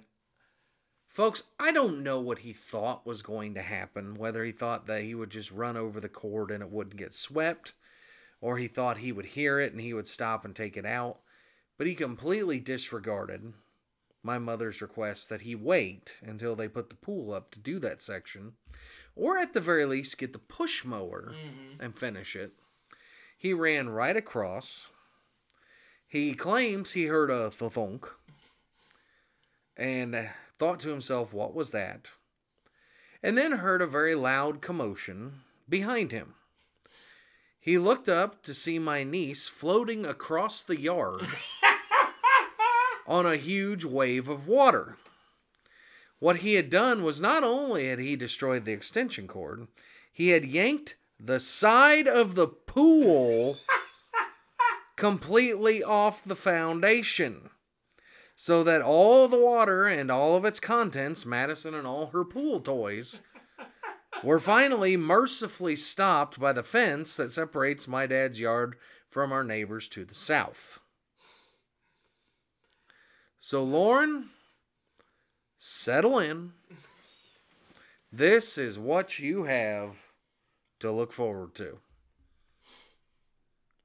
Folks, I don't know what he thought was going to happen, whether he thought that he would just run over the cord and it wouldn't get swept, or he thought he would hear it and he would stop and take it out. But he completely disregarded my mother's request that he wait until they put the pool up to do that section, or at the very least get the push mower and finish it. He ran right across. He claims he heard a thonk and thought to himself, what was that? And then heard a very loud commotion behind him. He looked up to see my niece floating across the yard on a huge wave of water. What he had done was not only had he destroyed the extension cord, he had yanked the side of the pool completely off the foundation so that all the water and all of its contents, Madison and all her pool toys, were finally mercifully stopped by the fence that separates my dad's yard from our neighbors to the south. So, Lauren, settle in. This is what you have to look forward to.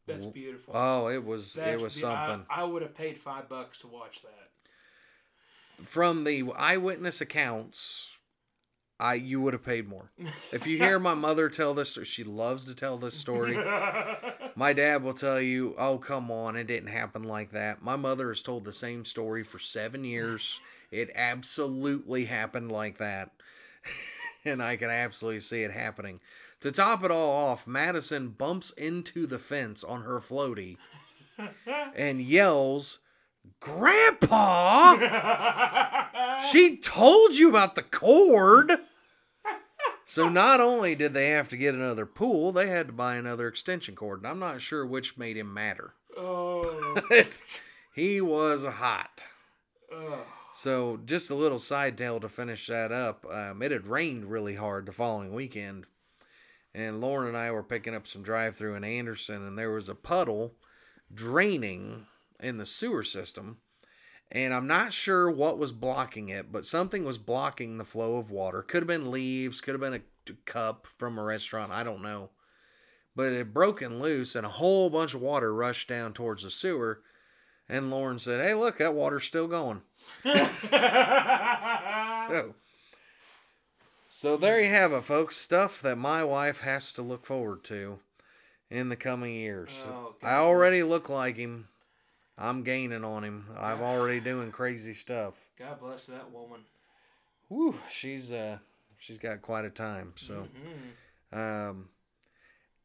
That's beautiful. Oh, it was something. I would have paid $5 to watch that. From the eyewitness accounts, you would have paid more. If you hear my mother tell this, she loves to tell this story. My dad will tell you, oh, come on, it didn't happen like that. My mother has told the same story for 7 years. It absolutely happened like that. And I can absolutely see it happening. To top it all off, Madison bumps into the fence on her floaty and yells, Grandpa! She told you about the cord! So not only did they have to get another pool, they had to buy another extension cord. And I'm not sure which made him madder. Oh. But he was hot. Oh. So just a little side tale to finish that up. It had rained really hard the following weekend. And Lauren and I were picking up some drive-thru in Anderson. And there was a puddle draining in the sewer system. And I'm not sure what was blocking it, but something was blocking the flow of water. Could have been leaves, could have been a cup from a restaurant. I don't know. But it had broken loose and a whole bunch of water rushed down towards the sewer. And Lauren said, hey, look, that water's still going. So there you have it, folks. Stuff that my wife has to look forward to in the coming years. Oh, I already look like him. I'm gaining on him. I'm already doing crazy stuff. God bless that woman. Whew, she's got quite a time. So,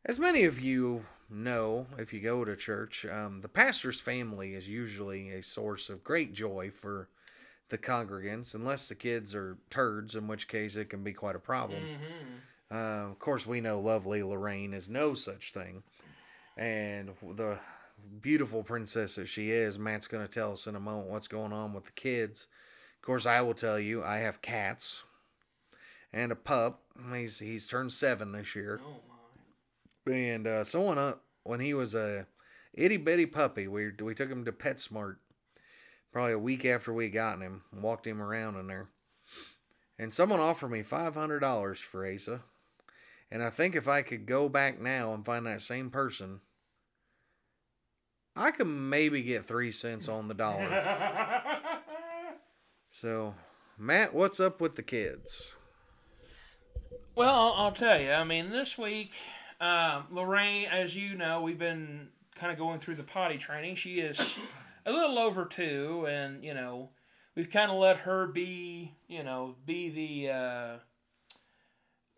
as many of you know, if you go to church, the pastor's family is usually a source of great joy for the congregants, unless the kids are turds, in which case it can be quite a problem. Of course, we know lovely Lorraine is no such thing. And the beautiful princess that she is, Matt's going to tell us in a moment what's going on with the kids. Of course, I will tell you, I have cats and a pup. He's turned 7 this year. Oh, my. And someone up, when he was a itty-bitty puppy, we took him to PetSmart probably a week after we got him and walked him around in there. And someone offered me $500 for Asa. And I think if I could go back now and find that same person, I could maybe get 3 cents on the dollar. So, Matt, what's up with the kids? Well, I'll tell you. I mean, this week, Lorraine, as you know, we've been kind of going through the potty training. She is a little over 2, and, you know, we've kind of let her be, you know, be the...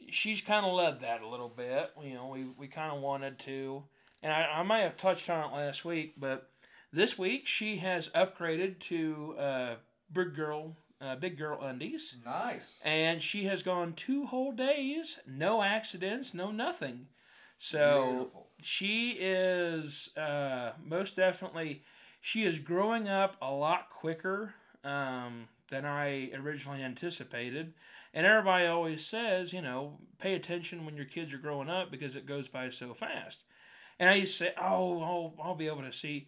she's kind of led that a little bit. You know, we kind of wanted to. And I might have touched on it last week, but this week she has upgraded to... big girl undies. Nice. And she has gone 2 whole days, no accidents, no nothing. So beautiful. She is most definitely, she is growing up a lot quicker than I originally anticipated. And everybody always says, you know, pay attention when your kids are growing up because it goes by so fast. And I used to say, I'll be able to see.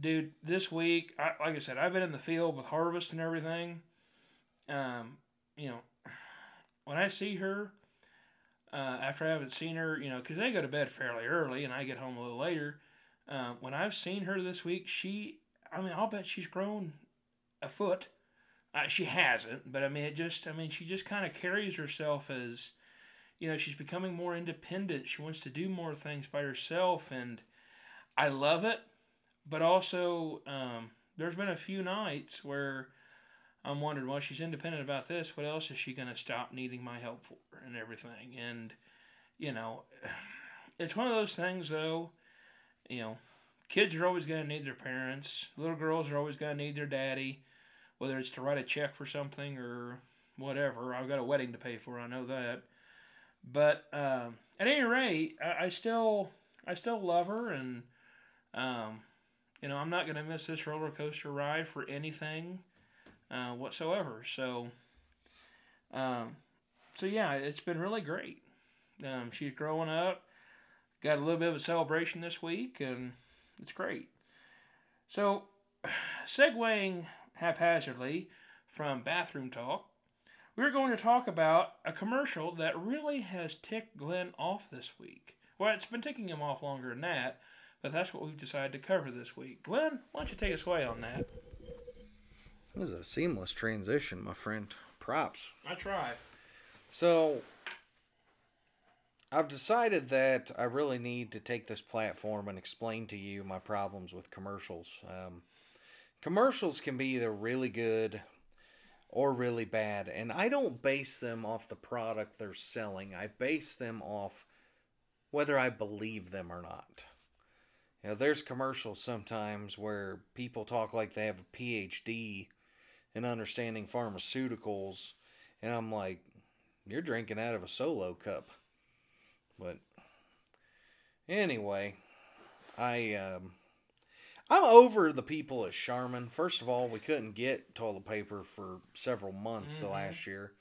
Dude, this week, like I said, I've been in the field with harvest and everything. You know, when I see her, after I haven't seen her, you know, because they go to bed fairly early and I get home a little later. When I've seen her this week, I'll bet she's grown a foot. She hasn't, but she just kind of carries herself as, you know, she's becoming more independent. She wants to do more things by herself, and I love it. But also, there's been a few nights where I'm wondering, well, she's independent about this. What else is she going to stop needing my help for and everything? And, you know, it's one of those things, though, you know, kids are always going to need their parents. Little girls are always going to need their daddy, whether it's to write a check for something or whatever. I've got a wedding to pay for, I know that. But at any rate, I still love her and... you know, I'm not going to miss this roller coaster ride for anything whatsoever. So, yeah, it's been really great. She's growing up. Got a little bit of a celebration this week, and it's great. So, segueing haphazardly from bathroom talk, we're going to talk about a commercial that really has ticked Glenn off this week. Well, it's been ticking him off longer than that. But that's what we've decided to cover this week. Glenn, why don't you take us away on that? It was a seamless transition, my friend. Props. I try. So, I've decided that I really need to take this platform and explain to you my problems with commercials. Commercials can be either really good or really bad. And I don't base them off the product they're selling. I base them off whether I believe them or not. You know, there's commercials sometimes where people talk like they have a PhD in understanding pharmaceuticals, and I'm like, you're drinking out of a solo cup. But anyway, I'm over the people at Charmin. First of all, we couldn't get toilet paper for several months last year.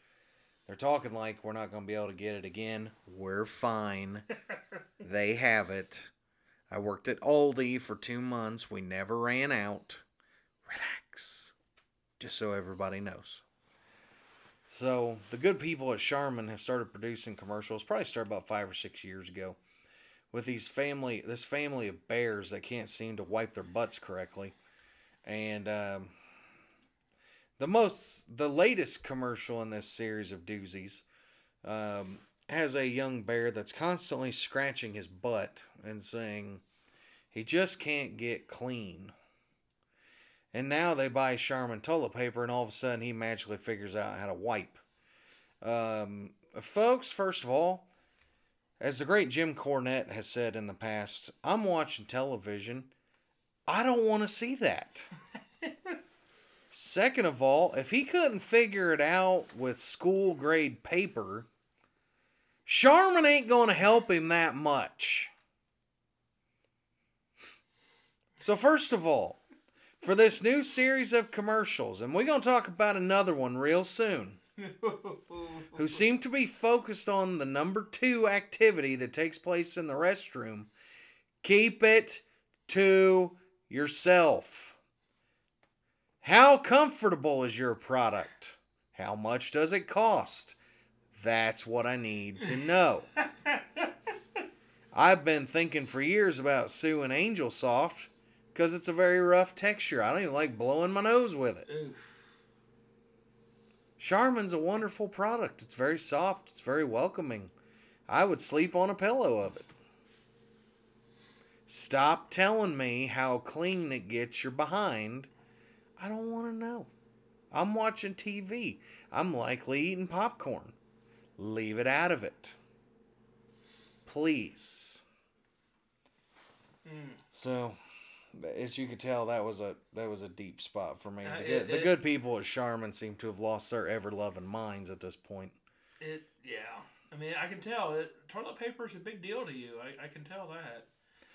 They're talking like we're not going to be able to get it again. We're fine. They have it. I worked at Aldi for 2 months. We never ran out. Relax. Just so everybody knows. So the good people at Charmin have started producing commercials, probably started about 5 or 6 years ago, with this family of bears that can't seem to wipe their butts correctly. And the latest commercial in this series of doozies has a young bear that's constantly scratching his butt and saying he just can't get clean. And now they buy Charmin toilet paper, and all of a sudden he magically figures out how to wipe. Folks, first of all, as the great Jim Cornette has said in the past, I'm watching television. I don't want to see that. Second of all, if he couldn't figure it out with school grade paper, Charmin ain't going to help him that much. So first of all, for this new series of commercials, and we're going to talk about another one real soon, who seem to be focused on the number 2 activity that takes place in the restroom, keep it to yourself. How comfortable is your product? How much does it cost? That's what I need to know. I've been thinking for years about suing Angel Soft because it's a very rough texture. I don't even like blowing my nose with it. Oof. Charmin's a wonderful product. It's very soft. It's very welcoming. I would sleep on a pillow of it. Stop telling me how clean it gets your behind. I don't want to know. I'm watching TV. I'm likely eating popcorn. Leave it out of it. Please. Mm. So, as you could tell, that was a deep spot for me. The good people at Charmin seem to have lost their ever-loving minds at this point. I mean, I can tell. Toilet paper is a big deal to you. I can tell that.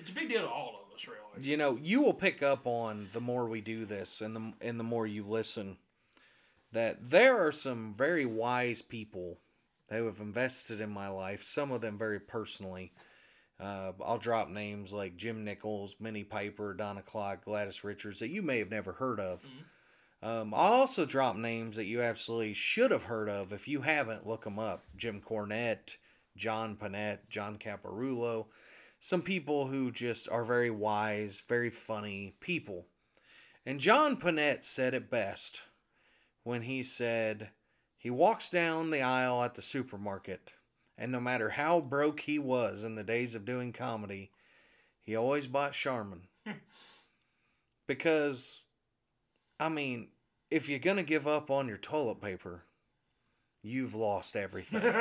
It's a big deal to all of us, really. You know, you will pick up on the more we do this and the more you listen that there are some very wise people who have invested in my life, some of them very personally. I'll drop names like Jim Nichols, Minnie Piper, Donna Clark, Gladys Richards that you may have never heard of. Mm-hmm. I'll also drop names that you absolutely should have heard of. If you haven't, look them up. Jim Cornette, John Pinette, John Caparulo. Some people who just are very wise, very funny people. And John Pinette said it best when he said he walks down the aisle at the supermarket, and no matter how broke he was in the days of doing comedy, he always bought Charmin. Because, I mean, if you're going to give up on your toilet paper, you've lost everything.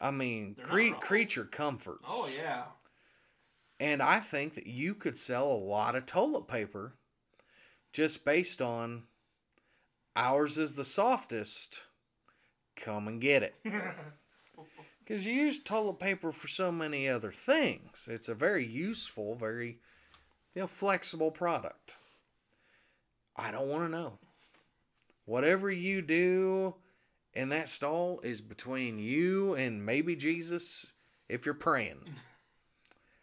I mean, creature comforts. Oh, yeah. And I think that you could sell a lot of toilet paper just based on ours is the softest. Come and get it. Because you use toilet paper for so many other things. It's a very useful, very flexible product. I don't want to know. Whatever you do and that stall is between you and maybe Jesus if you're praying.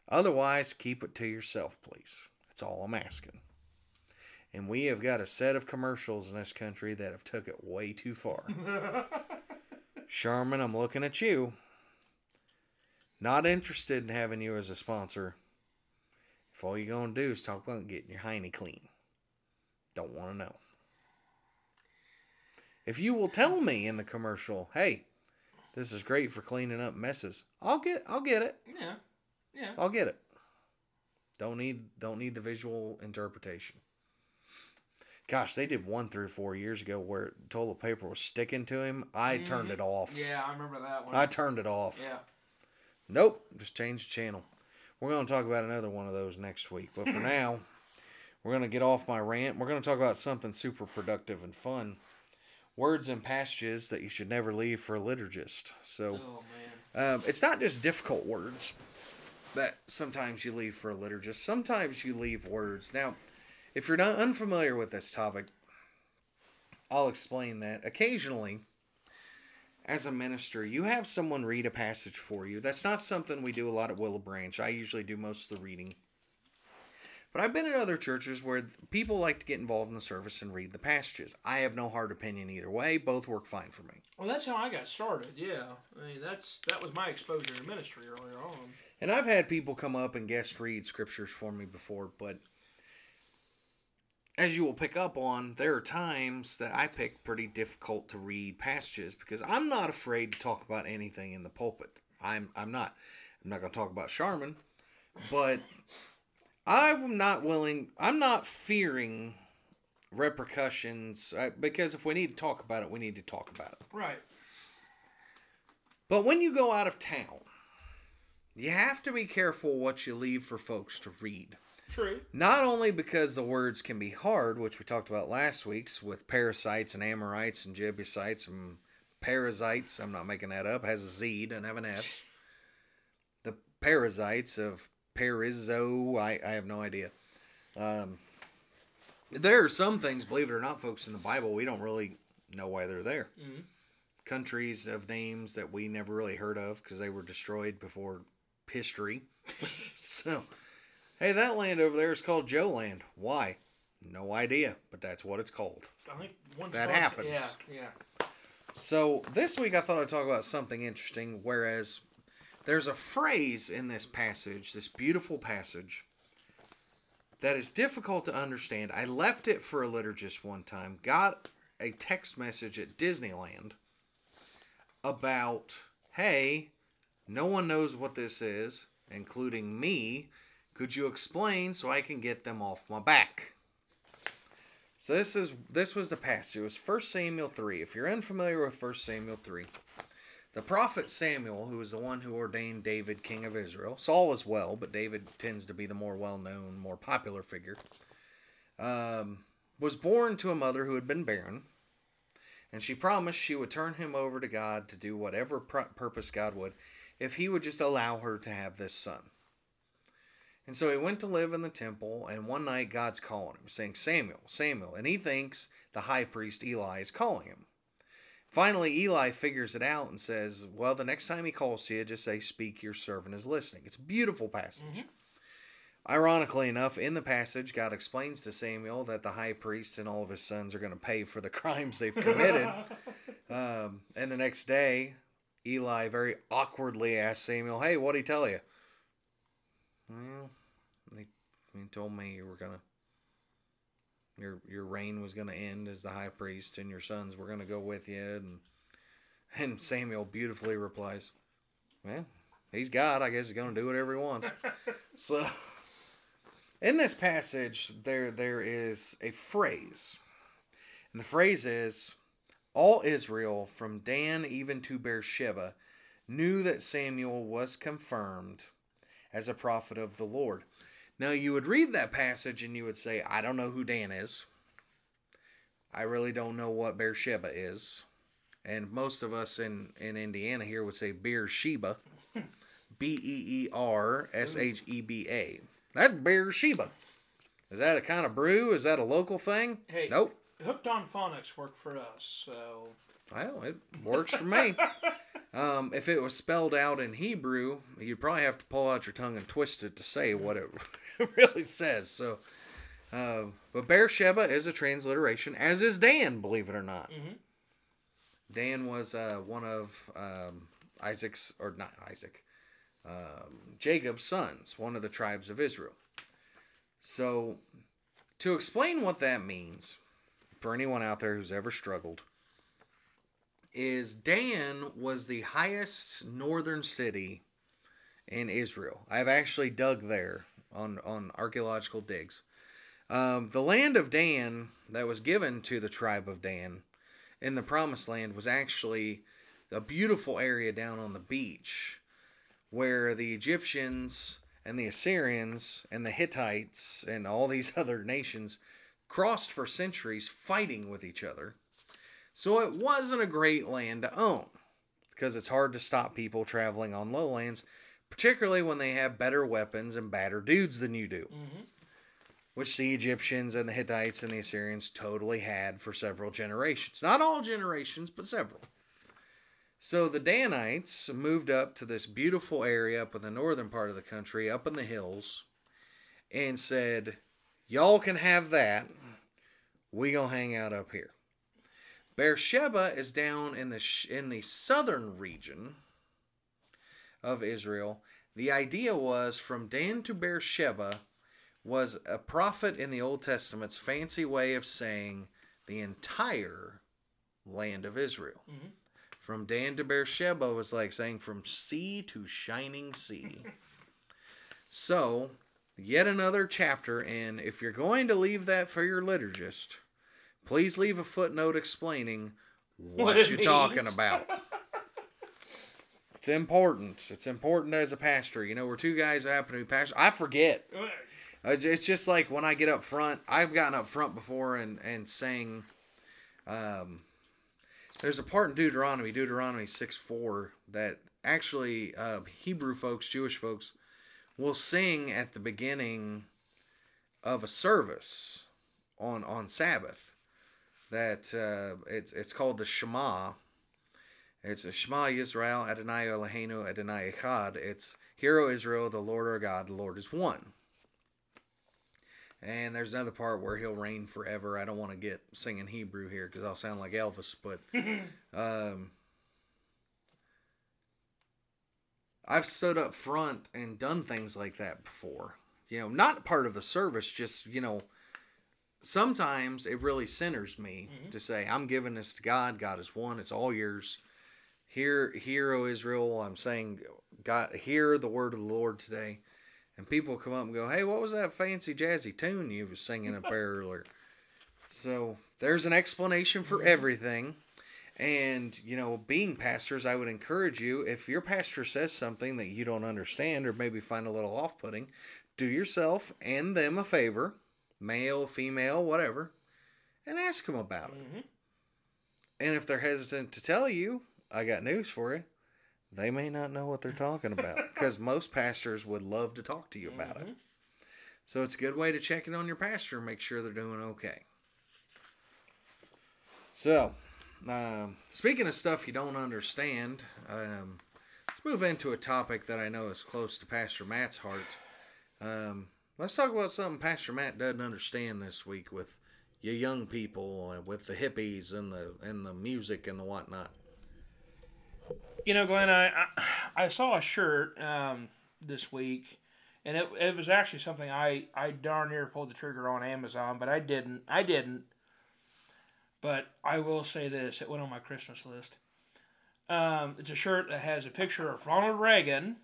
Otherwise, keep it to yourself, please. That's all I'm asking. And we have got a set of commercials in this country that have took it way too far. Charmin, I'm looking at you. Not interested in having you as a sponsor. If all you're going to do is talk about getting your hiney clean. Don't want to know. If you will tell me in the commercial, hey, this is great for cleaning up messes, I'll get it. Yeah. I'll get it. Don't need the visual interpretation. Gosh, they did one 3 or 4 years ago where toilet paper was sticking to him. I turned it off. Yeah, I remember that one. I turned it off. Yeah. Nope, just change the channel. We're going to talk about another one of those next week. But for now, we're going to get off my rant. We're going to talk about something super productive and fun. Words and passages that you should never leave for a liturgist. So, it's not just difficult words that sometimes you leave for a liturgist. Sometimes you leave words. Now, if you're not unfamiliar with this topic, I'll explain that. Occasionally, as a minister, you have someone read a passage for you. That's not something we do a lot at Willow Branch. I usually do most of the reading. But I've been at other churches where people like to get involved in the service and read the passages. I have no hard opinion either way. Both work fine for me. Well, that's how I got started, yeah. I mean, that was my exposure to ministry earlier on. And I've had people come up and guest read scriptures for me before, but as you will pick up on, there are times that I pick pretty difficult to read passages because I'm not afraid to talk about anything in the pulpit. I'm not. I'm not going to talk about Charmin, but I'm not fearing repercussions, because if we need to talk about it, we need to talk about it. Right. But when you go out of town, you have to be careful what you leave for folks to read. True. Not only because the words can be hard, which we talked about last week's with parasites and Amorites and Jebusites and parasites. I'm not making that up. It has a Z, doesn't have an S. The parasites of Parizo, I have no idea. There are some things, believe it or not, folks, in the Bible, we don't really know why they're there. Mm-hmm. Countries of names that we never really heard of because they were destroyed before history. So, hey, that land over there is called Joe Land. Why? No idea, but that's what it's called. I think once that happens. Yeah. So, this week I thought I'd talk about something interesting, whereas there's a phrase in this passage, this beautiful passage, that is difficult to understand. I left it for a liturgist one time, got a text message at Disneyland about, hey, no one knows what this is, including me. Could you explain so I can get them off my back? So this was the passage. It was 1 Samuel 3. If you're unfamiliar with 1 Samuel 3... The prophet Samuel, who was the one who ordained David king of Israel, Saul as well, but David tends to be the more well-known, more popular figure, was born to a mother who had been barren, and she promised she would turn him over to God to do whatever purpose God would, if he would just allow her to have this son. And so he went to live in the temple, and one night God's calling him, saying, Samuel, Samuel, and he thinks the high priest Eli is calling him. Finally, Eli figures it out and says, well, the next time he calls to you, just say, speak, your servant is listening. It's a beautiful passage. Mm-hmm. Ironically enough, in the passage, God explains to Samuel that the high priest and all of his sons are going to pay for the crimes they've committed. And the next day, Eli very awkwardly asks Samuel, hey, what'd he tell you? Well, he told me you were going to. Your reign was going to end as the high priest, and your sons were going to go with you. And Samuel beautifully replies, well, he's God. I guess he's going to do whatever he wants. So, in this passage, there is a phrase. And the phrase is, all Israel, from Dan even to Beersheba, knew that Samuel was confirmed as a prophet of the Lord. Now, you would read that passage and you would say, I don't know who Dan is. I really don't know what Beersheba is. And most of us in Indiana here would say Beersheba. Beersheba. That's Beersheba. Is that a kind of brew? Is that a local thing? Hey, nope. Hooked on Phonics worked for us, so. Well, it works for me. If it was spelled out in Hebrew, you'd probably have to pull out your tongue and twist it to say what it really says. So, but Beersheba is a transliteration, as is Dan, believe it or not. Mm-hmm. Dan was one of Jacob's sons, one of the tribes of Israel. So, to explain what that means, for anyone out there who's ever struggled, is Dan was the highest northern city in Israel. I've actually dug there on archaeological digs. The land of Dan that was given to the tribe of Dan in the Promised Land was actually a beautiful area down on the beach where the Egyptians and the Assyrians and the Hittites and all these other nations crossed for centuries fighting with each other. So it wasn't a great land to own because it's hard to stop people traveling on lowlands, particularly when they have better weapons and badder dudes than you do, mm-hmm. which the Egyptians and the Hittites and the Assyrians totally had for several generations. Not all generations, but several. So the Danites moved up to this beautiful area up in the northern part of the country, up in the hills, and said, Y'all can have that. We gonna hang out up here. Beersheba is down in the southern region of Israel. The idea was from Dan to Beersheba was a prophet in the Old Testament's fancy way of saying the entire land of Israel. Mm-hmm. From Dan to Beersheba was like saying from sea to shining sea. So, yet another chapter, and if you're going to leave that for your liturgist, please leave a footnote explaining what you're talking about. It's important. It's important as a pastor. You know, we're two guys who happen to be pastors. I forget. It's just like when I get up front. I've gotten up front before and sang. There's a part in Deuteronomy 6:4, that actually Hebrew folks, Jewish folks, will sing at the beginning of a service on Sabbath. That it's called the Shema. It's a Shema Yisrael, Adonai Eloheinu, Adonai Echad. It's, Hear, O Israel, the Lord our God, the Lord is one. And there's another part where he'll reign forever. I don't want to get singing Hebrew here because I'll sound like Elvis, but I've stood up front and done things like that before. You know, not part of the service, just, you know, sometimes it really centers me to say, I'm giving this to God. God is one. It's all yours. Hear, O Israel. I'm saying, God, hear the word of the Lord today. And people come up and go, hey, what was that fancy jazzy tune you was singing up there earlier? So there's an explanation for everything. And, you know, being pastors, I would encourage you, if your pastor says something that you don't understand or maybe find a little off-putting, do yourself and them a favor, male, female, whatever, and ask them about it. Mm-hmm. And if they're hesitant to tell you, I got news for you. They may not know what they're talking about because most pastors would love to talk to you about it. So it's a good way to check in on your pastor and make sure they're doing okay. So, speaking of stuff you don't understand, let's move into a topic that I know is close to Pastor Matt's heart. Let's talk about something Pastor Matt doesn't understand this week with you young people and with the hippies and the music and the whatnot. You know, Glenn, I saw a shirt this week, and it was actually something I darn near pulled the trigger on Amazon, but I didn't. But I will say this, it went on my Christmas list. It's a shirt that has a picture of Ronald Reagan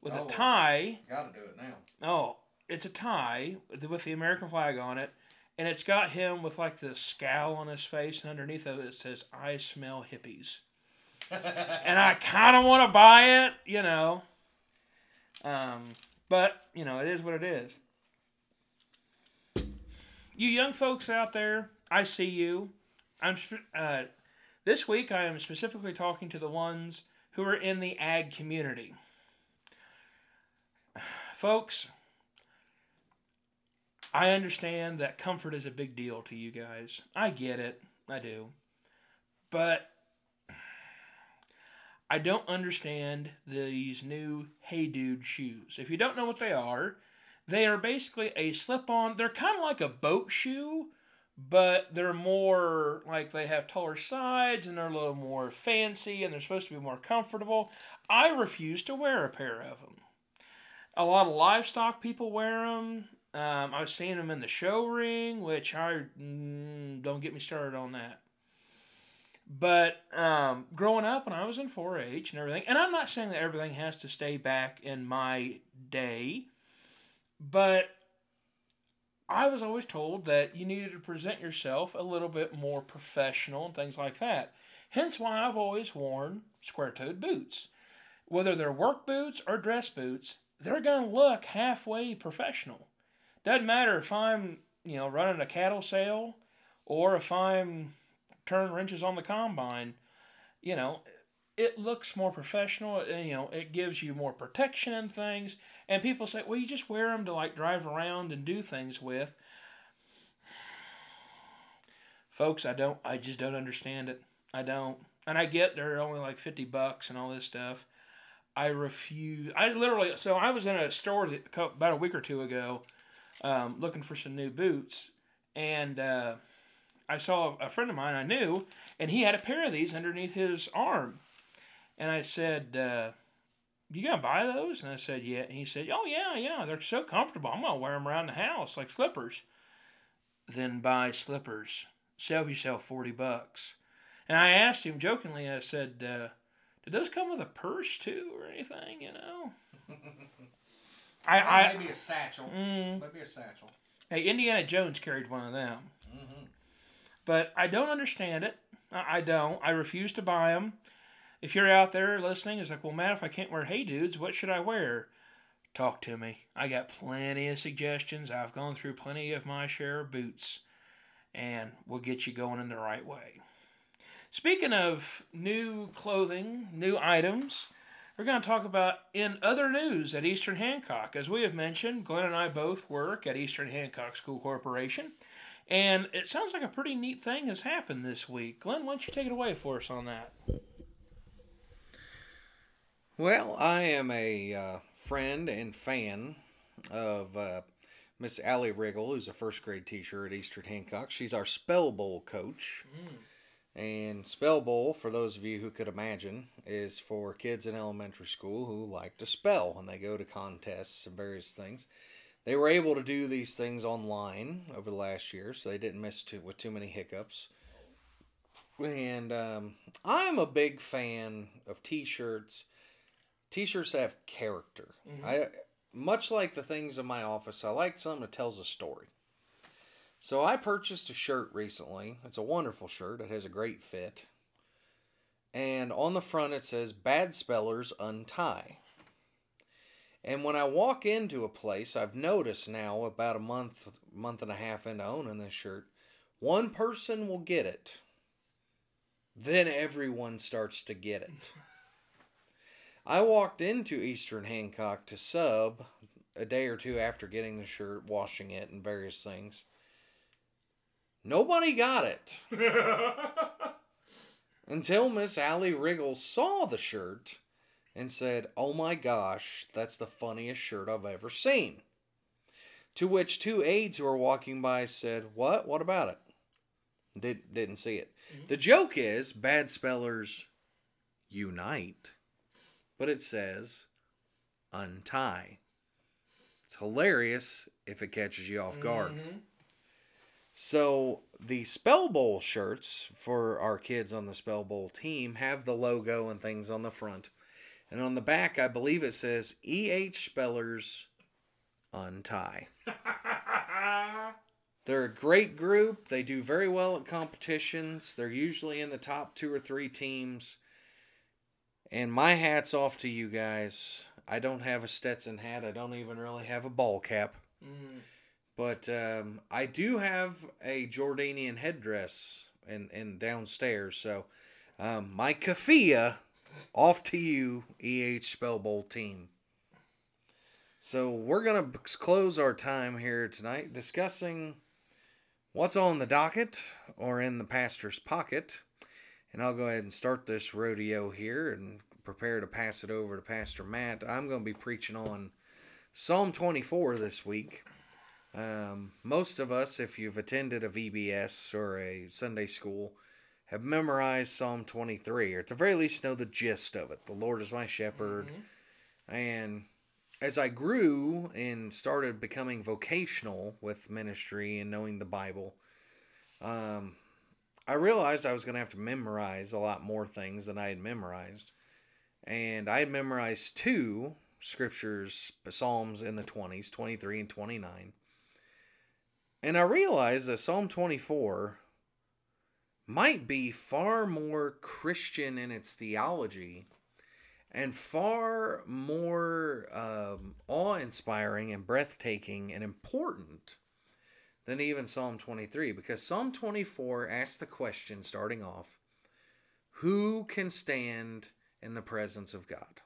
with a tie. Gotta do it now. Oh, it's a tie with the American flag on it, and it's got him with like the scowl on his face, and underneath of it says, I smell hippies. And I kind of want to buy it, you know. But, you know, it is what it is. You young folks out there, I see you. This week I am specifically talking to the ones who are in the ag community. Folks, I understand that comfort is a big deal to you guys. I get it. I do. But I don't understand these new Hey Dude shoes. If you don't know what they are basically a slip-on. They're kind of like a boat shoe, but they're more like they have taller sides and they're a little more fancy and they're supposed to be more comfortable. I refuse to wear a pair of them. A lot of livestock people wear them. I've seen them in the show ring, which don't get me started on that. But growing up when I was in 4-H and everything, and I'm not saying that everything has to stay back in my day, but I was always told that you needed to present yourself a little bit more professional and things like that. Hence why I've always worn square-toed boots. Whether they're work boots or dress boots, they're going to look halfway professional. Doesn't matter if I'm, you know, running a cattle sale or if I'm turn wrenches on the combine, you know, it looks more professional, and, you know, it gives you more protection and things, and people say, well, you just wear them to, like, drive around and do things with. Folks, I just don't understand it. I don't, and I get they're only, like, $50 and all this stuff. I refuse, I literally, so I was in a store about a week or two ago, looking for some new boots, and I saw a friend of mine I knew, and he had a pair of these underneath his arm. And I said, you gonna buy those? And I said, yeah. And he said, oh, yeah, they're so comfortable. I'm gonna wear them around the house like slippers. Then buy slippers. Save yourself $40. And I asked him jokingly, I said, did those come with a purse too or anything, you know? Maybe a satchel. Maybe a satchel. Hey, Indiana Jones carried one of them. Mm-hmm. But I don't understand it. I don't. I refuse to buy them. If you're out there listening, it's like, well, Matt, if I can't wear Hey Dudes, what should I wear? Talk to me. I got plenty of suggestions. I've gone through plenty of my share of boots, and we'll get you going in the right way. Speaking of new clothing, new items, we're going to talk about in other news at Eastern Hancock. As we have mentioned, Glenn and I both work at Eastern Hancock School Corporation, and it sounds like a pretty neat thing has happened this week. Glenn, why don't you take it away for us on that? Well, I am a friend and fan of Miss Allie Riggle, who's a first grade teacher at Eastern Hancock. She's our Spell Bowl coach. And Spell Bowl, for those of you who could imagine, is for kids in elementary school who like to spell, and they go to contests and various things. They were able to do these things online over the last year, so they didn't miss with too many hiccups. And I'm a big fan of t-shirts. T-shirts have character. Mm-hmm. Much like the things in my office, I like something that tells a story. So I purchased a shirt recently. It's a wonderful shirt. It has a great fit. And on the front it says, "Bad spellers untie." And when I walk into a place, I've noticed now about a month and a half into owning this shirt, one person will get it. Then everyone starts to get it. I walked into Eastern Hancock to sub a day or two after getting the shirt, washing it, and various things. Nobody got it. Until Miss Allie Riggle saw the shirt and said, "Oh my gosh, that's the funniest shirt I've ever seen." To which two aides who were walking by said, "What? What about it?" Didn't see it. Mm-hmm. The joke is, bad spellers unite, but it says untie. It's hilarious if it catches you off guard. Mm-hmm. So the Spell Bowl shirts for our kids on the Spell Bowl team have the logo and things on the front. And on the back, I believe it says, "E.H. Spellers Untie." They're a great group. They do very well at competitions. They're usually in the top 2 or 3 teams. And my hat's off to you guys. I don't have a Stetson hat. I don't even really have a ball cap. Mm. But I do have a Jordanian headdress in downstairs. So my keffiyeh, off to you, E.H. Spell Bowl team. So we're going to close our time here tonight discussing what's on the docket or in the pastor's pocket. And I'll go ahead and start this rodeo here and prepare to pass it over to Pastor Matt. I'm going to be preaching on Psalm 24 this week. Most of us, if you've attended a VBS or a Sunday school, have memorized Psalm 23, or at the very least know the gist of it. The Lord is my shepherd. Mm-hmm. And as I grew and started becoming vocational with ministry and knowing the Bible, I realized I was going to have to memorize a lot more things than I had memorized. And I had memorized 2 scriptures, Psalms in the 20s, 23 and 29. And I realized that Psalm 24 might be far more Christian in its theology and far more awe-inspiring and breathtaking and important than even Psalm 23. Because Psalm 24 asks the question, starting off, who can stand in the presence of God?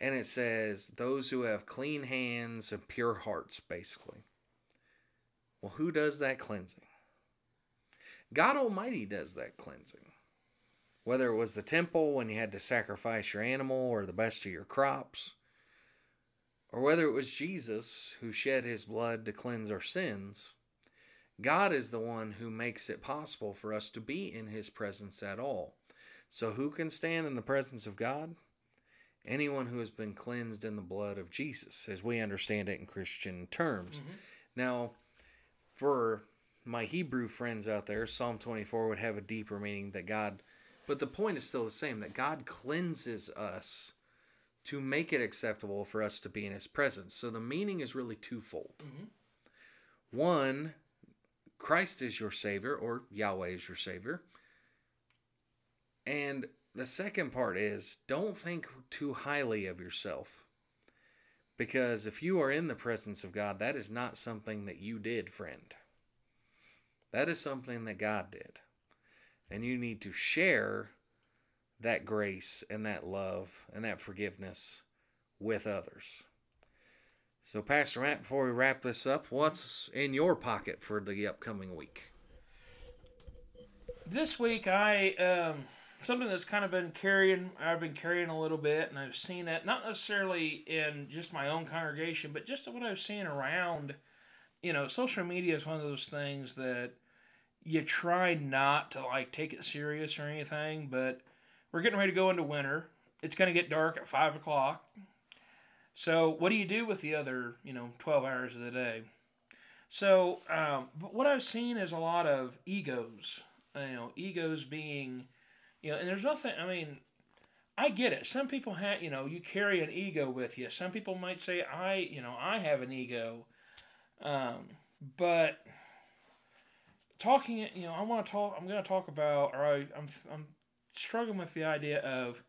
And it says, those who have clean hands and pure hearts, basically. Well, who does that cleansing? God Almighty does that cleansing. Whether it was the temple when you had to sacrifice your animal or the best of your crops, or whether it was Jesus who shed his blood to cleanse our sins, God is the one who makes it possible for us to be in his presence at all. So who can stand in the presence of God? Anyone who has been cleansed in the blood of Jesus, as we understand it in Christian terms. Mm-hmm. Now, for my Hebrew friends out there, Psalm 24 would have a deeper meaning that God... But the point is still the same, that God cleanses us to make it acceptable for us to be in his presence. So the meaning is really twofold. Mm-hmm. One, Christ is your Savior, or Yahweh is your Savior. And the second part is, don't think too highly of yourself. Because if you are in the presence of God, that is not something that you did, friend. That is something that God did. And you need to share that grace and that love and that forgiveness with others. So, Pastor Matt, before we wrap this up, what's in your pocket for the upcoming week? This week, something that's kind of I've been carrying a little bit, and I've seen it, not necessarily in just my own congregation, but just what I've seen around. You know, social media is one of those things that you try not to, like, take it serious or anything, but we're getting ready to go into winter. It's going to get dark at 5 o'clock. So what do you do with the other, 12 hours of the day? So but what I've seen is a lot of egos, egos being... and there's nothing, I get it. Some people have, you carry an ego with you. Some people might say, I have an ego. But talking, I'm struggling with the idea of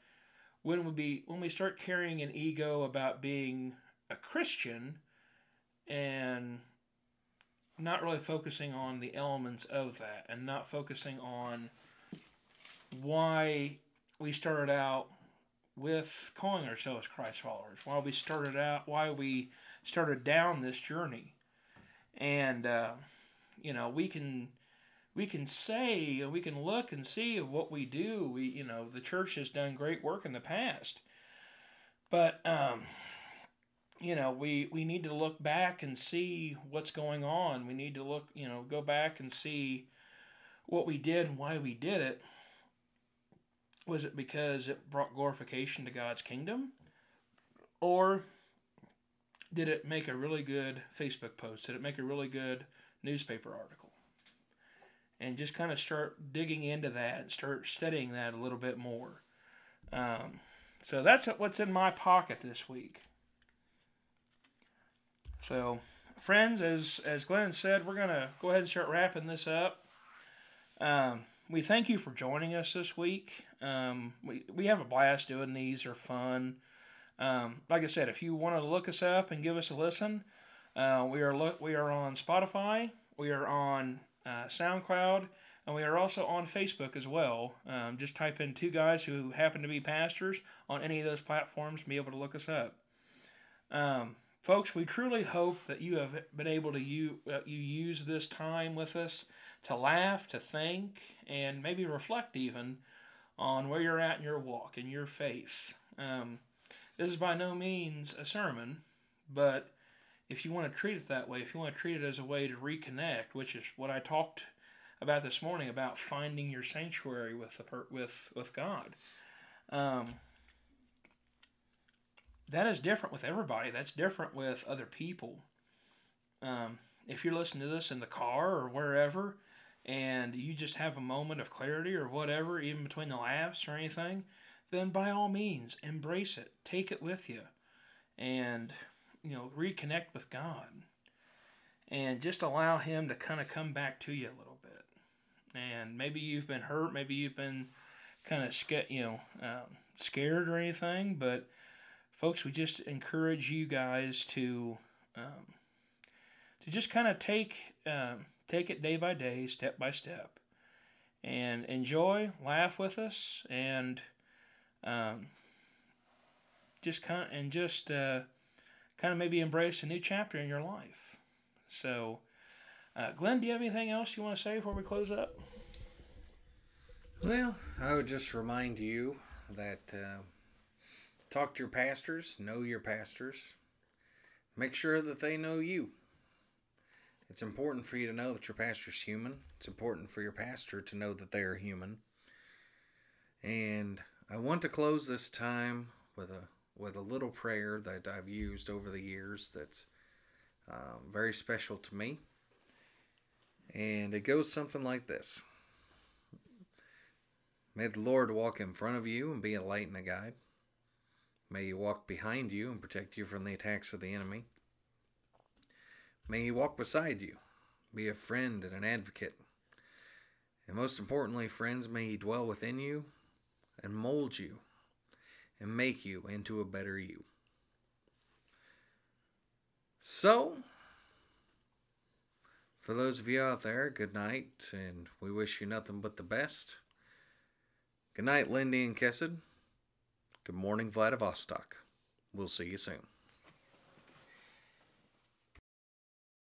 when we start carrying an ego about being a Christian and not really focusing on the elements of that and not focusing on why we started out with calling ourselves Christ followers, why we started down this journey. And, we can say, and we can look and see what we do. The church has done great work in the past, but, we need to look back and see what's going on. We need to look, go back and see what we did and why we did it. Was it because it brought glorification to God's kingdom? Or did it make a really good Facebook post? Did it make a really good newspaper article? And just kind of start digging into that and start studying that a little bit more. So that's what's in my pocket this week. So, friends, as Glenn said, we're going to go ahead and start wrapping this up. We thank you for joining us this week. We have a blast doing these. They're fun. Like I said, if you want to look us up and give us a listen, we are on Spotify, we are on SoundCloud, and we are also on Facebook as well. Just type in two guys who happen to be pastors on any of those platforms and be able to look us up. Folks, we truly hope that you have been able to you use this time with us to laugh, to think, and maybe reflect even on where you're at in your walk, in your faith. This is by no means a sermon, but if you want to treat it that way, if you want to treat it as a way to reconnect, which is what I talked about this morning, about finding your sanctuary with God. That is different with everybody. That's different with other people. If you're listening to this in the car or wherever, and you just have a moment of clarity or whatever, even between the laughs or anything, then by all means, embrace it. Take it with you. And, reconnect with God. And just allow Him to kind of come back to you a little bit. And maybe you've been hurt. Maybe you've been kind of scared or anything. But, folks, we just encourage you guys to just kind of take it day by day, step by step, and enjoy, laugh with us, and just maybe embrace a new chapter in your life. So, Glenn, do you have anything else you want to say before we close up? Well, I would just remind you that talk to your pastors, know your pastors, Make sure that they know you. It's important for you to know that your pastor's human. It's important for your pastor to know that they are human. And I want to close this time with a little prayer that I've used over the years that's very special to me. And it goes something like this. May the Lord walk in front of you and be a light and a guide. May he walk behind you and protect you from the attacks of the enemy. May he walk beside you, be a friend and an advocate. And most importantly, friends, may he dwell within you and mold you and make you into a better you. So, for those of you out there, good night, and we wish you nothing but the best. Good night, Lindy and Kessid. Good morning, Vladivostok. We'll see you soon.